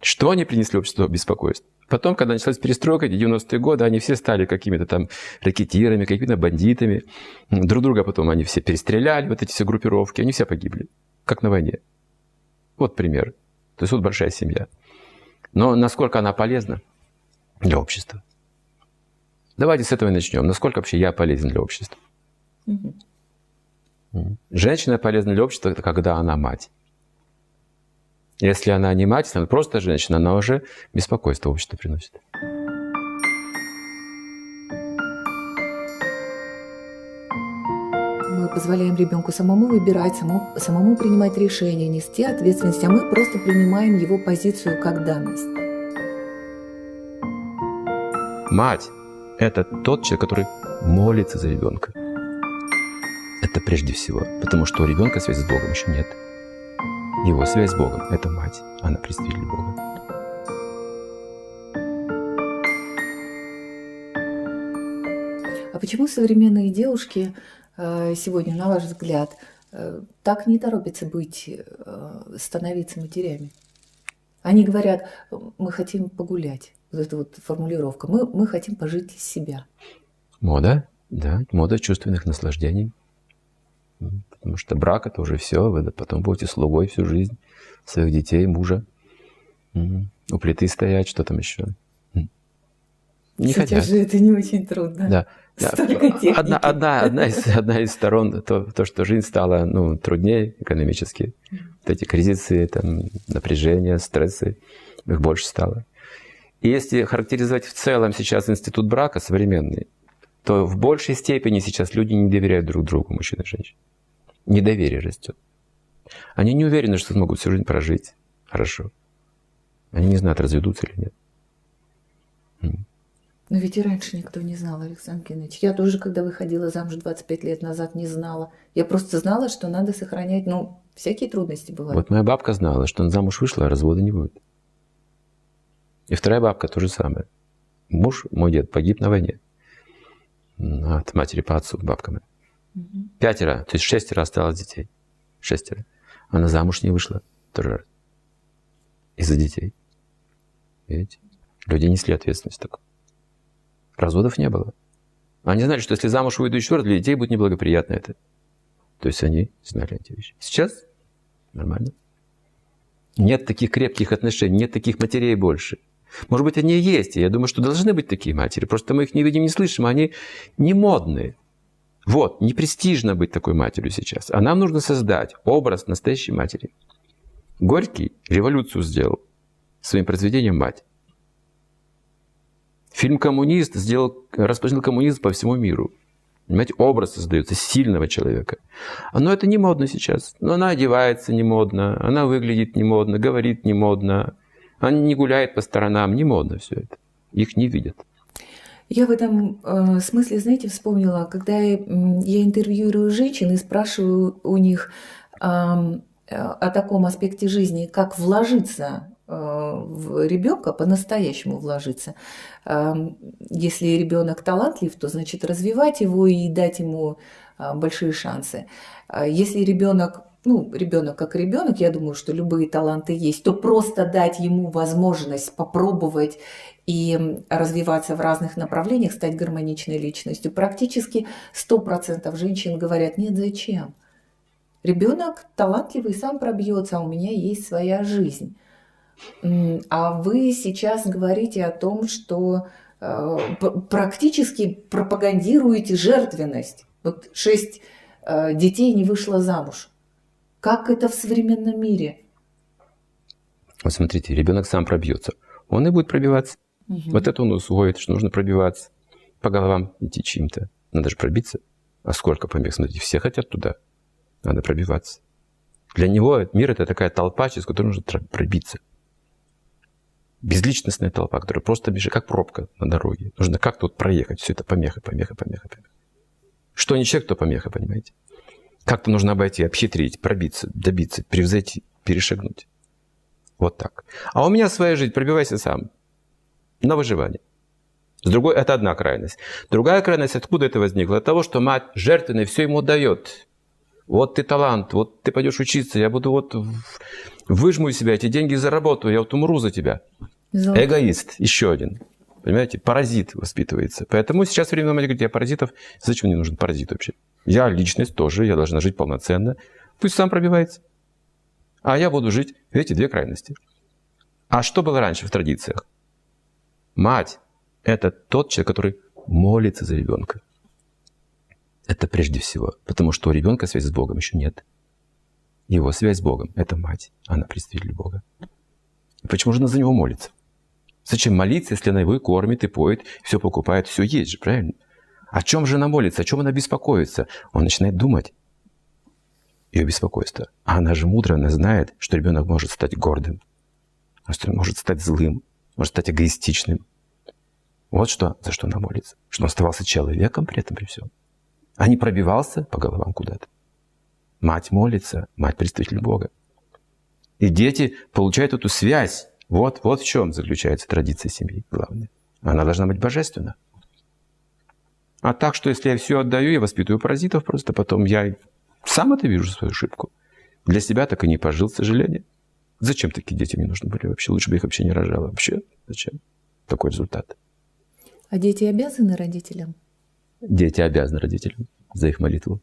Что они принесли обществу беспокойства? Потом, когда началась перестройка, 90-е годы, они все стали какими-то там ракетирами, какими-то бандитами. Друг друга потом они все перестреляли, вот эти все группировки. Они все погибли, как на войне. Вот пример. То есть вот большая семья. Но насколько она полезна для общества? Давайте с этого и начнем. Насколько вообще я полезен для общества? Mm-hmm. Женщина полезна для общества, когда она мать. Если она не мать, она просто женщина, она уже беспокойство обществу приносит. Мы позволяем ребенку самому выбирать, самому принимать решения, нести ответственность, а мы просто принимаем его позицию как данность. Мать – это тот человек, который молится за ребенка. Это прежде всего, потому что у ребенка связи с Богом еще нет. Его связь с Богом – это мать, она представитель Бога. А почему современные девушки сегодня, на ваш взгляд, так не торопятся становиться матерями? Они говорят, мы хотим погулять. Вот эта вот формулировка. Мы хотим пожить из себя. Мода, да, мода чувственных наслаждений. Потому что брак – это уже все, вы потом будете слугой всю жизнь своих детей, мужа. У плиты стоять, что там еще. Не хотят. Же это не очень трудно. Да. Одна из сторон, то, что жизнь стала труднее экономически. Вот эти кризисы, там, напряжения, стрессы, их больше стало. И если характеризовать в целом сейчас институт брака современный, то в большей степени сейчас люди не доверяют друг другу, мужчина и женщина. Недоверие растет. Они не уверены, что смогут всю жизнь прожить хорошо. Они не знают, разведутся или нет. Но ведь и раньше никто не знал, Александр Геннадьевич. Я тоже, когда выходила замуж 25 лет назад, не знала. Я просто знала, что надо сохранять, всякие трудности бывают. Вот моя бабка знала, что она замуж вышла, а развода не будет. И вторая бабка то же самое. Муж, мой дед, погиб на войне. От матери по отцу, бабка моя. Угу. 5, то есть 6 осталось детей. 6. Она замуж не вышла второй раз. Из-за детей. Видите? Люди несли ответственность такую. Разводов не было. Они знали, что если замуж выйду еще раз, для детей будет неблагоприятно это. То есть они знали эти вещи. Сейчас нормально. Нет таких крепких отношений, нет таких матерей больше. Может быть, они и есть. Я думаю, что должны быть такие матери. Просто мы их не видим, не слышим. Они не модные. Вот, не престижно быть такой матерью сейчас. А нам нужно создать образ настоящей матери. Горький революцию сделал своим произведением «Мать». Фильм «Коммунист» распространил коммунизм по всему миру. Понимаете, образ создается сильного человека. Но это не модно сейчас. Но она одевается не модно, она выглядит не модно, говорит не модно. Она не гуляет по сторонам, не модно все это. Их не видят. Я в этом смысле, знаете, вспомнила, когда я интервьюирую женщин и спрашиваю у них о таком аспекте жизни, как вложиться в ребенка, по-настоящему вложиться. Если ребенок талантлив, то значит развивать его и дать ему большие шансы. Если ребенок ну, ребенок как ребенок, я думаю, что любые таланты есть, то просто дать ему возможность попробовать и развиваться в разных направлениях, стать гармоничной личностью. Практически 100% женщин говорят: нет, зачем? Ребенок талантливый, сам пробьется, а у меня есть своя жизнь. А вы сейчас говорите о том, что практически пропагандируете жертвенность. Вот 6 детей не вышло замуж. Как это в современном мире? Вот смотрите, ребенок сам пробьется. Он и будет пробиваться. Угу. Вот это он усвоит, что нужно пробиваться. По головам идти чьим-то. Надо же пробиться. А сколько помех? Смотрите, все хотят туда. Надо пробиваться. Для него мир — это такая толпа, через которую нужно пробиться. Безличностная толпа, которая просто бежит, как пробка на дороге. Нужно как-то вот проехать. Все это помеха. Что не человек, то помеха, понимаете? Как-то нужно обойти, обхитрить, пробиться, добиться, превзойти, перешагнуть. Вот так. А у меня своя жизнь, пробивайся сам. На выживание. С другой, это одна крайность. Другая крайность, откуда это возникло? От того, что мать жертвенная все ему дает. Вот ты талант, вот ты пойдешь учиться, я буду вот выжму из себя, эти деньги заработаю, я вот умру за тебя. Золотой. Эгоист, еще один. Понимаете, паразит воспитывается. Поэтому сейчас время мать говорит: я паразитов, зачем мне нужен паразит вообще? Я личность тоже, я должна жить полноценно. Пусть сам пробивается. А я буду жить, видите, две крайности. А что было раньше в традициях? Мать — это тот человек, который молится за ребенка. Это прежде всего, потому что у ребенка связь с Богом еще нет. Его связь с Богом — это мать, она представитель Бога. И почему же она за него молится? Зачем молиться, если она его и кормит, и поет, все покупает, все есть же, правильно? О чем же она молится, о чем она беспокоится? Он начинает думать, ее беспокойство. А она же мудрая, она знает, что ребенок может стать гордым, может стать злым, может стать эгоистичным. Вот что, за что она молится, что он оставался человеком при этом, при всем. А не пробивался по головам куда-то. Мать молится, мать представитель Бога. И дети получают эту связь. Вот в чем заключается традиция семьи главная. Она должна быть божественна. А так, что если я все отдаю, я воспитываю паразитов просто, потом я сам это вижу, свою ошибку. Для себя так и не пожил, к сожалению. Зачем такие дети мне нужны были вообще? Лучше бы их вообще не рожало. Вообще зачем такой результат? А дети обязаны родителям? Дети обязаны родителям за их молитву.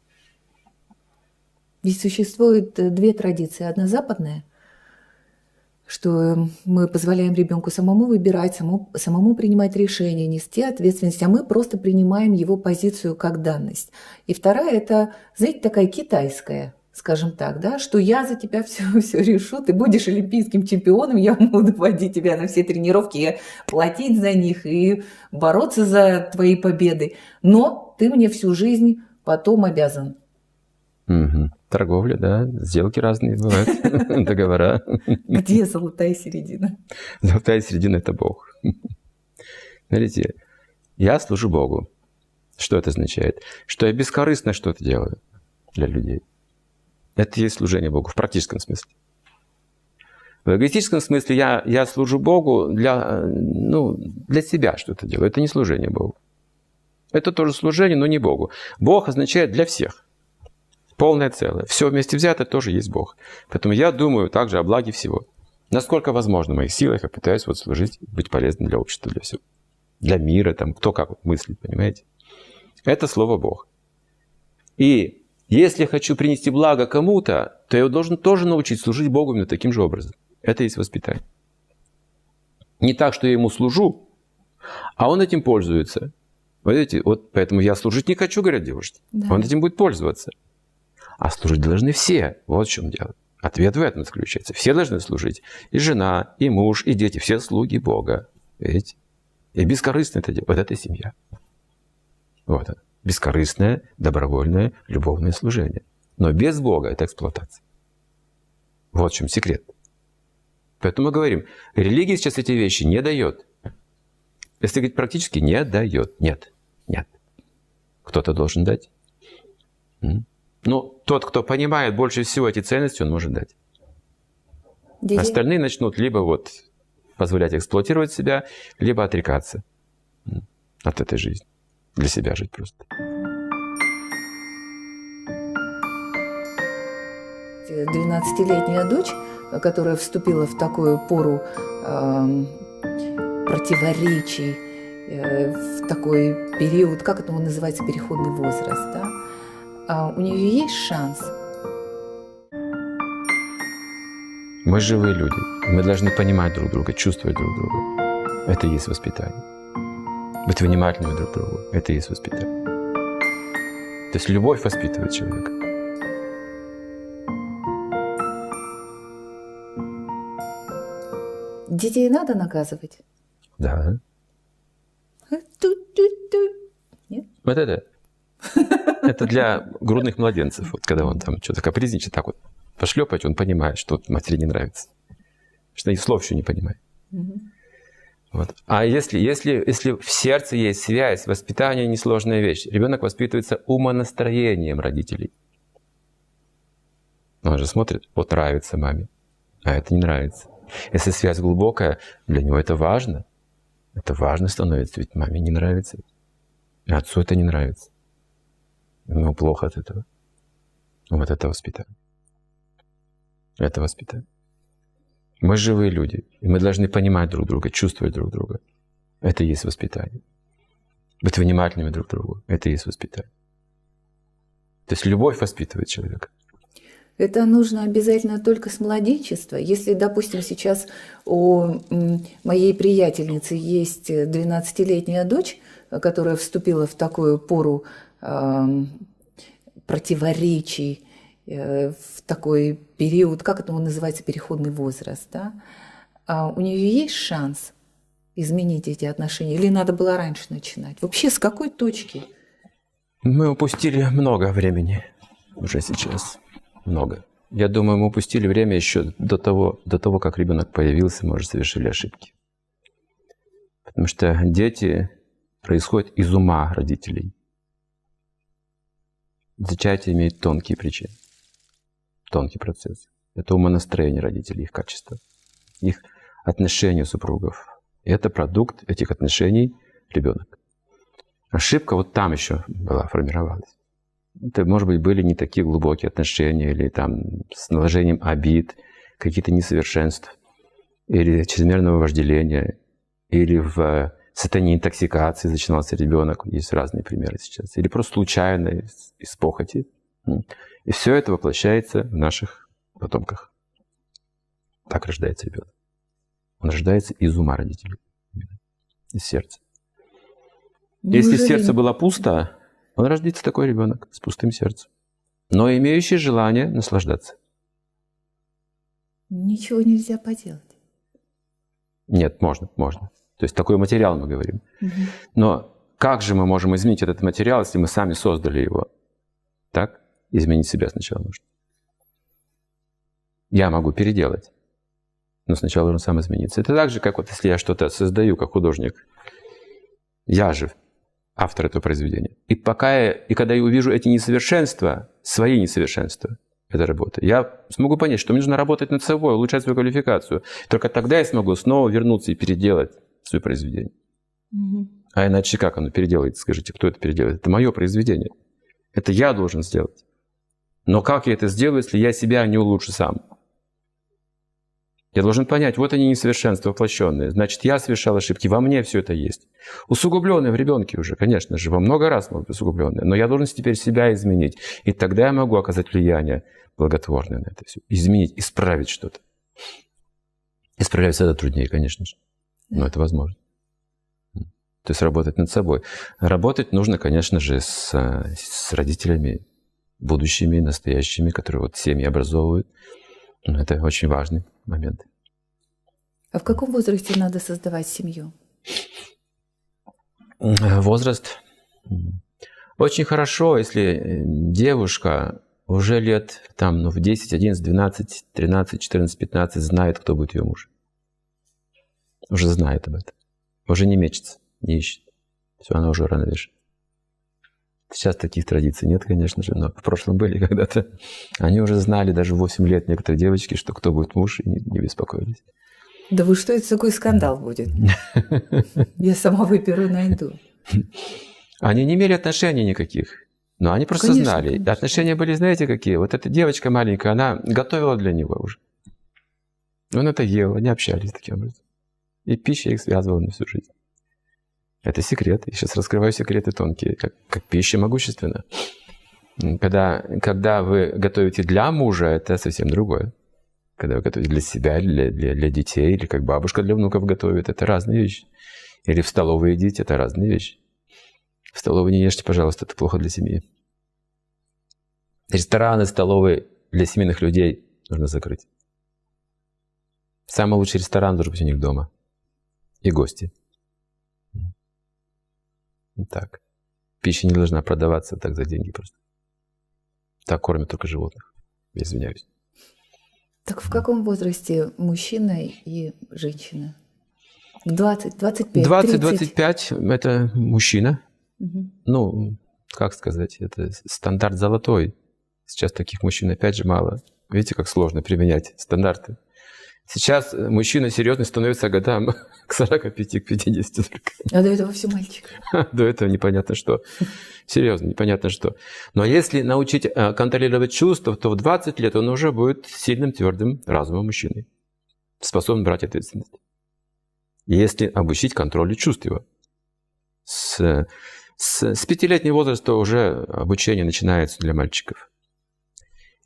Здесь существует две традиции. Одна западная, что мы позволяем ребенку самому выбирать, самому принимать решения, нести ответственность, а мы просто принимаем его позицию как данность. И вторая — это, знаете, такая китайская, скажем так, да, что я за тебя все решу, ты будешь олимпийским чемпионом, я буду водить тебя на все тренировки, платить за них и бороться за твои победы, но ты мне всю жизнь потом обязан. Угу. Торговля, да, сделки разные бывают, договора. Где золотая середина? Золотая середина – это Бог. Смотрите, я служу Богу. Что это означает? Что я бескорыстно что-то делаю для людей. Это и есть служение Богу в практическом смысле. В эгоистическом смысле я служу Богу для себя что-то делаю. Это не служение Богу. Это тоже служение, но не Богу. Бог означает для всех. Полное целое. Все вместе взятое тоже есть Бог. Поэтому я думаю также о благе всего. Насколько возможно в моих силах я пытаюсь вот служить, быть полезным для общества, для всего. Для мира, там, кто как вот мыслит, понимаете? Это слово Бог. И если я хочу принести благо кому-то, то я его должен тоже научить служить Богу именно таким же образом. Это и есть воспитание. Не так, что я ему служу, а он этим пользуется. Вот видите, вот поэтому я служить не хочу, говорят девушки. Да. Он этим будет пользоваться. А служить должны все. Вот в чем дело. Ответ в этом заключается. Все должны служить. И жена, и муж, и дети. Все слуги Бога. Видите? И бескорыстно это дело. Вот это семья. Вот она. Бескорыстное, добровольное, любовное служение. Но без Бога это эксплуатация. Вот в чем секрет. Поэтому мы говорим, религия сейчас эти вещи не дает. Если говорить практически, не дает. Нет. Кто-то должен дать. Ну, тот, кто понимает больше всего эти ценности, он может дать. Остальные начнут либо вот позволять эксплуатировать себя, либо отрекаться от этой жизни. Для себя жить просто. есть 12-летняя дочь, которая вступила в такую пору противоречий, в такой период, как это называется, переходный возраст, да? У нее есть шанс. Мы живые люди, мы должны понимать друг друга, чувствовать друг друга. Это и есть воспитание. Быть внимательным друг к другу, это и есть воспитание. То есть любовь воспитывает человека. Детей надо наказывать? Да. Нет? Вот это. Это для грудных младенцев. Вот когда он там что-то капризничает, так вот пошлепать, он понимает, что матери не нравится. Что и слов еще не понимает. Угу. Вот. А если в сердце есть связь, воспитание – несложная вещь. Ребенок воспитывается умонастроением родителей. Он же смотрит, вот нравится маме, а это не нравится. Если связь глубокая, для него это важно. Это важно становится, ведь маме не нравится. И отцу это не нравится. Ему плохо от этого. Вот это воспитание. Это воспитание. Мы живые люди, и мы должны понимать друг друга, чувствовать друг друга. Это и есть воспитание. Быть внимательными друг к другу. Это и есть воспитание. То есть любовь воспитывает человека. Это нужно обязательно только с младенчества. Если, допустим, сейчас у моей приятельницы есть 12-летняя дочь, которая вступила в такую пору противоречий, в такой период, как это называется, переходный возраст, да? У нее есть шанс изменить эти отношения? Или надо было раньше начинать? Вообще, с какой точки? Мы упустили много времени уже сейчас. Много. Я думаю, мы упустили время еще до того, как ребенок появился, мы уже совершили ошибки. Потому что дети происходят из ума родителей. Зачатие имеет тонкие причины. Тонкий процесс. Это умонастроение родителей, их качество, их отношения супругов. И это продукт этих отношений ребенок. Ошибка вот там еще была, формировалась. Это, может быть, были не такие глубокие отношения, или там с наложением обид, какие-то несовершенства, или чрезмерного вожделения, или в состоянии интоксикации начинался ребенок. Есть разные примеры сейчас. Или просто случайно, из похоти. И все это воплощается в наших потомках. Так рождается ребенок. Он рождается из ума родителей, из сердца. Неужели? Если сердце было пусто, он рождается такой ребенок с пустым сердцем, но имеющий желание наслаждаться. Ничего нельзя поделать. Нет, можно. То есть такой материал мы говорим. Угу. Но как же мы можем изменить этот материал, если мы сами создали его? Так? Изменить себя сначала нужно. Я могу переделать, но сначала должен сам измениться. Это так же, как вот если я что-то создаю как художник. Я же автор этого произведения. И когда я увижу эти несовершенства, свои несовершенства, эта работа, я смогу понять, что мне нужно работать над собой, улучшать свою квалификацию. Только тогда я смогу снова вернуться и переделать свое произведение. Mm-hmm. А иначе как оно переделается? Скажите, кто это переделает? Это мое произведение. Это я должен сделать. Но как я это сделаю, если я себя не улучшу сам? Я должен понять, вот они несовершенства воплощенные. Значит, я совершал ошибки, во мне все это есть. Усугубленное в ребенке уже, конечно же, во много раз может быть усугубленное. Но я должен теперь себя изменить. И тогда я могу оказать влияние благотворное на это все. Изменить, исправить что-то. Исправлять всегда труднее, конечно же. Но это возможно. То есть работать над собой. Работать нужно, конечно же, с родителями, будущими, настоящими, которые вот семьи образовывают. Это очень важный момент. А в каком возрасте надо создавать семью? Возраст. Очень хорошо, если девушка уже лет там, в 10, 11, 12, 13, 14, 15 знает, кто будет ее муж. Уже знает об этом. Уже не мечется, не ищет. Все, она уже рано решит. Сейчас таких традиций нет, конечно же, но в прошлом были когда-то. Они уже знали, даже в 8 лет некоторые девочки, что кто будет муж, и не беспокоились. Да вы что, это такой скандал будет? Я сама выберу, найду. Они не имели отношений никаких. Но они просто конечно, знали. Конечно. Отношения были, знаете, какие? Вот эта девочка маленькая, она готовила для него уже. Он это ел, они общались таким образом. И пища их связывала на всю жизнь. Это секрет. Я сейчас раскрываю секреты тонкие, как пища могущественна. Когда вы готовите для мужа, это совсем другое. Когда вы готовите для себя, для детей, или как бабушка для внуков готовит, это разные вещи. Или в столовую едите, это разные вещи. В столовую не ешьте, пожалуйста, это плохо для семьи. Рестораны, столовые для семейных людей нужно закрыть. Самый лучший ресторан должен быть у них дома. И гости. Так. Пища не должна продаваться так за деньги просто. Так кормят только животных. Я извиняюсь. Так в каком возрасте мужчина и женщина? 20, 25, 30? 20-25 – это мужчина. Угу. Ну, как сказать, это стандарт золотой. Сейчас таких мужчин опять же мало. Видите, как сложно применять стандарты. Сейчас мужчина серьезный становится годам к 45, к 50. А до этого все мальчик. До этого непонятно что. Серьезно, непонятно что. Но если научить контролировать чувства, то в 20 лет он уже будет сильным, твердым разумом мужчины. Способен брать ответственность. Если обучить контролю чувств его. С 5-летнего возраста уже обучение начинается для мальчиков.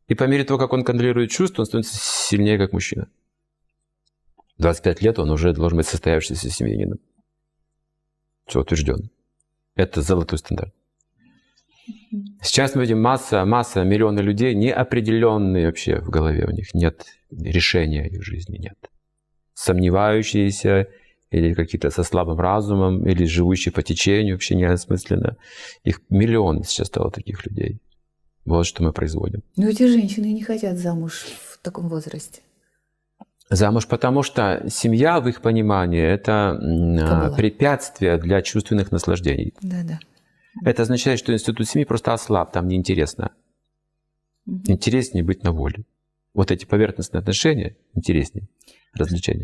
И по мере того, как он контролирует чувства, он становится сильнее, как мужчина. 25 лет он уже должен быть состоявшимся семьянином. Все утвержден. Это золотой стандарт. Сейчас мы видим масса, миллионы людей неопределенные вообще в голове. У них нет решения, их жизни нет. Сомневающиеся или какие-то со слабым разумом, или живущие по течению вообще неосмысленно. Их миллион сейчас стало таких людей. Вот что мы производим. Но эти женщины не хотят замуж в таком возрасте. Замуж, потому что семья, в их понимании, это Кабала. Препятствие для чувственных наслаждений. Да-да. Это означает, что институт семьи просто ослаб, там неинтересно. Угу. Интереснее быть на воле. Вот эти поверхностные отношения интереснее, развлечения.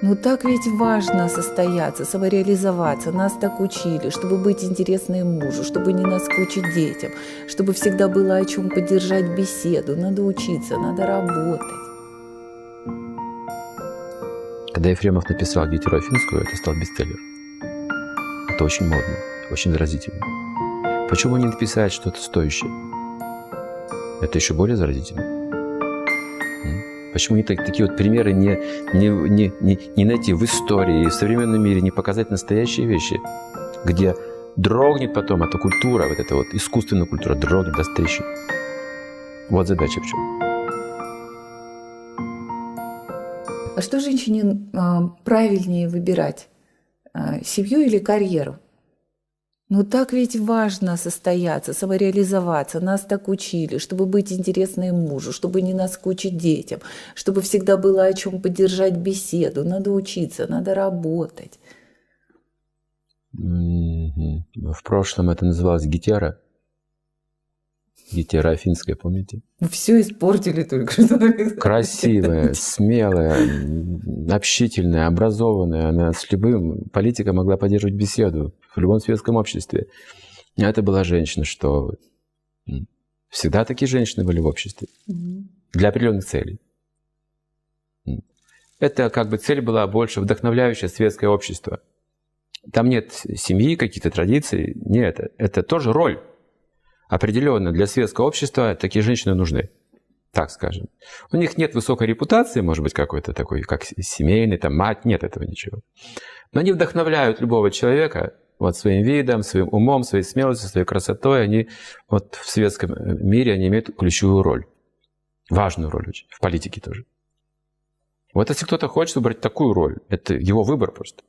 Ну так ведь важно состояться, самореализоваться. Нас так учили, чтобы быть интересной мужу, чтобы не наскучить детям, чтобы всегда было о чем поддержать беседу. Надо учиться, надо работать. Когда Ефремов написал «Гитеро Афинскую», это стал бестселлер. Это очень модно, очень заразительно. Почему он не написает что-то стоящее? Это еще более заразительно. Почему не такие вот примеры не найти в истории, в современном мире, не показать настоящие вещи, где дрогнет потом эта культура, вот эта вот искусственная культура, дрогнет, даст трещин. Вот задача в чем. А что женщине правильнее выбирать, семью или карьеру? Ну так ведь важно состояться, самореализоваться. Нас так учили, чтобы быть интересной мужу, чтобы не наскучить детям, чтобы всегда было о чем поддержать беседу. Надо учиться, надо работать. В прошлом это называлось Гетера. Гетера Афинская, помните? Вы все испортили только что. Красивая, смелая, общительная, образованная. Она с любым политиком могла поддерживать беседу в любом светском обществе. А это была женщина, что всегда такие женщины были в обществе. Для определенных целей. Это как бы цель была больше вдохновляющая светское общество. Там нет семьи, какие-то традиции. Нет, это тоже роль. Определенно, для светского общества такие женщины нужны, так скажем. У них нет высокой репутации, может быть, какой-то такой, как семейный, там, мать, нет этого ничего. Но они вдохновляют любого человека вот своим видом, своим умом, своей смелостью, своей красотой. Они вот в светском мире они имеют ключевую роль, важную роль очень, в политике тоже. Вот если кто-то хочет выбрать такую роль, это его выбор просто.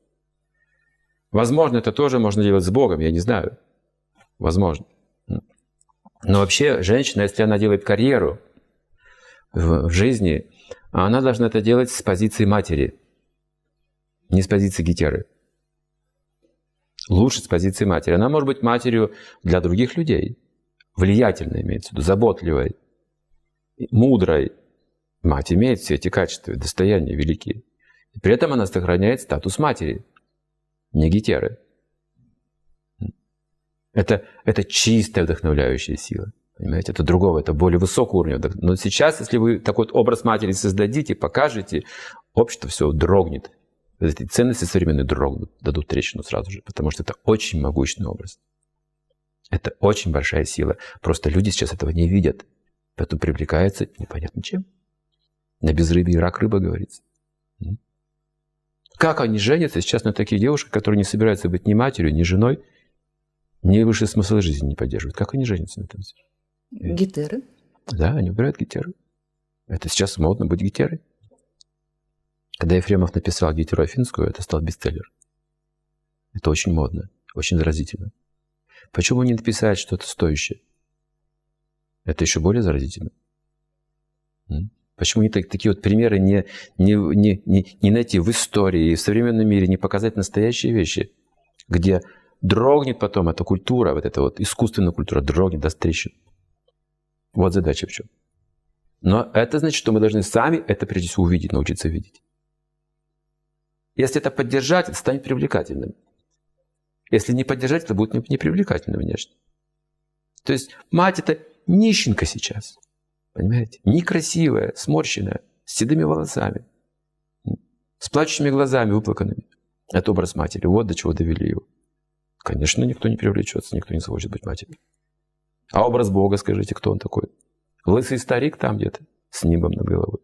Возможно, это тоже можно делать с Богом, я не знаю. Возможно. Но вообще женщина, если она делает карьеру в жизни, она должна это делать с позиции матери, не с позиции гетеры. Лучше с позиции матери. Она может быть матерью для других людей, влиятельной имеется в виду, заботливой, мудрой. Мать имеет все эти качества, достояния великие. И при этом она сохраняет статус матери, не гетеры. Это чистая вдохновляющая сила. Понимаете, это другого, это более высокого уровня. Но сейчас, если вы такой вот образ матери создадите, покажете, общество все дрогнет. Эти ценности современные дрогнут, дадут трещину сразу же, потому что это очень могучный образ. Это очень большая сила. Просто люди сейчас этого не видят, поэтому привлекаются непонятно чем. На безрыбье рак рыба, говорится. Как они женятся сейчас на такие девушки, которые не собираются быть ни матерью, ни женой, ни высший смысл жизни не поддерживают? Как они женятся на этом? Гитеры. Да, они убирают гитеры. Это сейчас модно быть гитерой. Когда Ефремов написал «Гитеру Афинскую», это стал бестселлер. Это очень модно, очень заразительно. Почему не написать что-то стоящее? Это еще более заразительно. Почему не такие вот примеры не найти в истории и в современном мире, не показать настоящие вещи, где дрогнет потом эта культура, вот эта вот искусственная культура, дрогнет, даст трещину. Вот задача в чем. Но это значит, что мы должны сами это прежде всего увидеть, научиться видеть. Если это поддержать, это станет привлекательным. Если не поддержать, это будет непривлекательным внешне. То есть мать — это нищенка сейчас. Понимаете? Некрасивая, сморщенная, с седыми волосами, с плачущими глазами выплаканными. Это образ матери. Вот до чего довели его. Конечно, никто не привлечется, никто не захочет быть матерью. А образ Бога, скажите, кто он такой? Лысый старик там где-то, с небом над головой,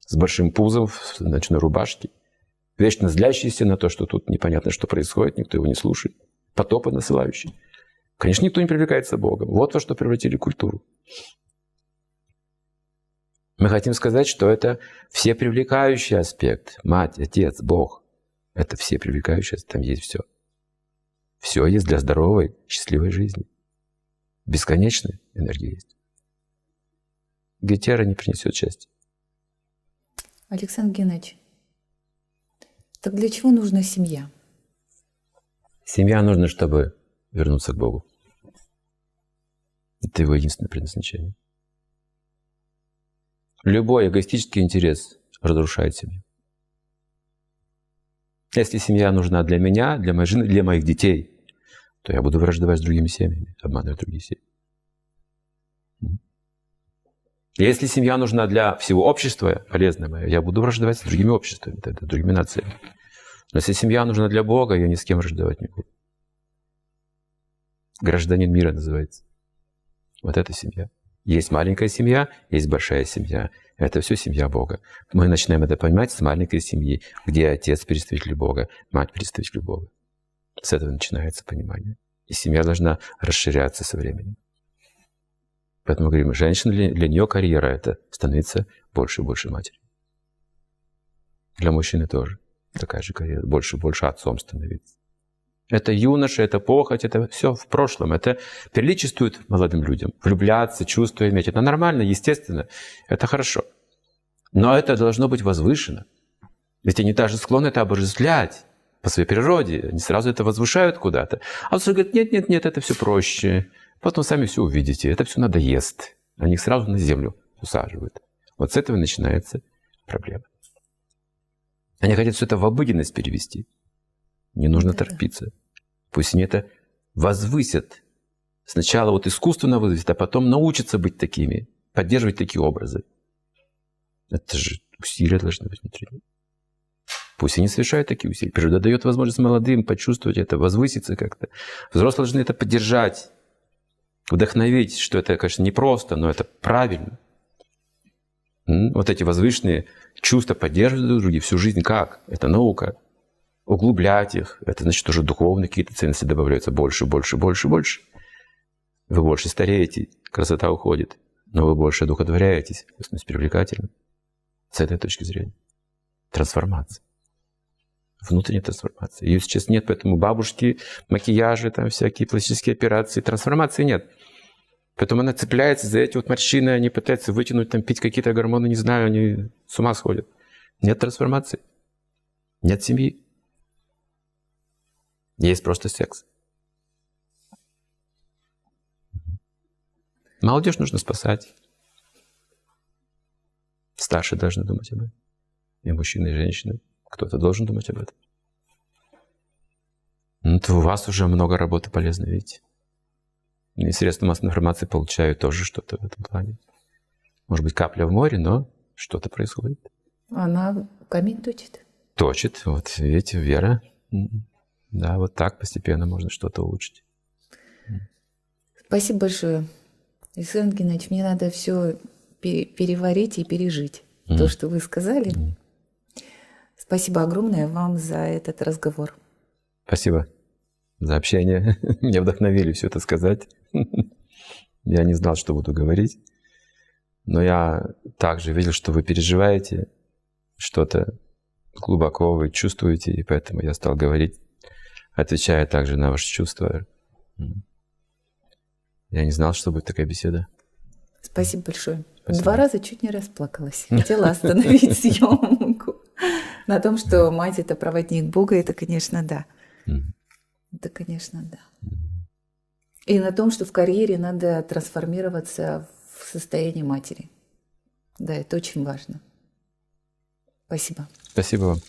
с большим пузом в ночной рубашке, вечно злящийся на то, что тут непонятно, что происходит, никто его не слушает, потопы насылающий. Конечно, никто не привлекается Богом. Вот во что превратили культуру. Мы хотим сказать, что это всепривлекающий аспект. Мать, отец, Бог. Это всепривлекающий аспект, там есть все. Все есть для здоровой, счастливой жизни. Бесконечная энергия есть. Гетера не принесет счастья. Александр Геннадьевич, так для чего нужна семья? Семья нужна, чтобы вернуться к Богу. Это его единственное предназначение. Любой эгоистический интерес разрушает семью. Если семья нужна для меня, для моей жены, для моих детей, то я буду враждовать с другими семьями, обманывать другие семьи. Если семья нужна для всего общества, полезное мое, я буду враждовать с другими обществами, тогда, другими нациями. Но если семья нужна для Бога, я ни с кем враждовать не буду. Гражданин мира называется. Вот это семья. Есть маленькая семья, есть большая семья. Это все семья Бога. Мы начинаем это понимать с маленькой семьи, где отец — представитель Бога, мать — представитель Бога. С этого начинается понимание. И семья должна расширяться со временем. Поэтому мы говорим, женщина, для нее карьера — это становиться больше и больше матерью. Для мужчины тоже такая же карьера. Больше и больше отцом становиться. Это юноша, это похоть, это все в прошлом. Это приличествует молодым людям. Влюбляться, чувства иметь. Это нормально, естественно. Это хорошо. Но это должно быть возвышено. Ведь они даже склонны это обожествлять по своей природе. Они сразу это возвышают куда-то. А он говорит, нет, это все проще. Потом сами все увидите. Это все надоест. Они их сразу на землю усаживают. Вот с этого начинается проблема. Они хотят все это в обыденность перевести. Не нужно торопиться. Пусть они это возвысят. Сначала вот искусственно возвысят, а потом научатся быть такими, поддерживать такие образы. Это же усилия должны быть внутри. Пусть они совершают такие усилия. Природа дает возможность молодым почувствовать это, возвыситься как-то. Взрослые должны это поддержать, вдохновить, что это, конечно, непросто, но это правильно. Вот эти возвышенные чувства поддерживают друг друга всю жизнь. Как? Это наука. Углублять их, это значит, уже духовные какие-то ценности добавляются больше. Вы больше стареете, красота уходит, но вы больше одухотворяетесь, вы становитесь привлекательным. С этой точки зрения. Трансформация. Внутренняя трансформация. Ее сейчас нет, поэтому бабушки, макияжи, там всякие пластические операции, трансформации нет. Поэтому она цепляется за эти вот морщины, они пытаются вытянуть, там, пить какие-то гормоны, не знаю, они с ума сходят. Нет трансформации. Нет семьи. Есть просто секс. Молодежь нужно спасать. Старшие должны думать об этом. И мужчины, и женщины. Кто-то должен думать об этом. Ну, то у вас уже много работы полезной, видите? И средства массовой информации получают тоже что-то в этом плане. Может быть, капля в море, но что-то происходит. Она камень точит. Точит, вот видите, вера. Да, вот так постепенно можно что-то улучшить. Спасибо большое. Александр Геннадьевич, мне надо все переварить и пережить. То, что вы сказали. Спасибо огромное вам за этот разговор. Спасибо за общение. Меня вдохновили все это сказать. Я не знал, что буду говорить. Но я также видел, что вы переживаете что-то глубоко, вы чувствуете, и поэтому я стал говорить, отвечая также на ваши чувства. Я не знал, что будет такая беседа. Спасибо большое. Спасибо. 2 раза чуть не расплакалась. Хотела остановить съемку. На том, что мать – это проводник Бога, это, конечно, да. Это, конечно, да. И на том, что в карьере надо трансформироваться в состояние матери. Да, это очень важно. Спасибо. Спасибо вам.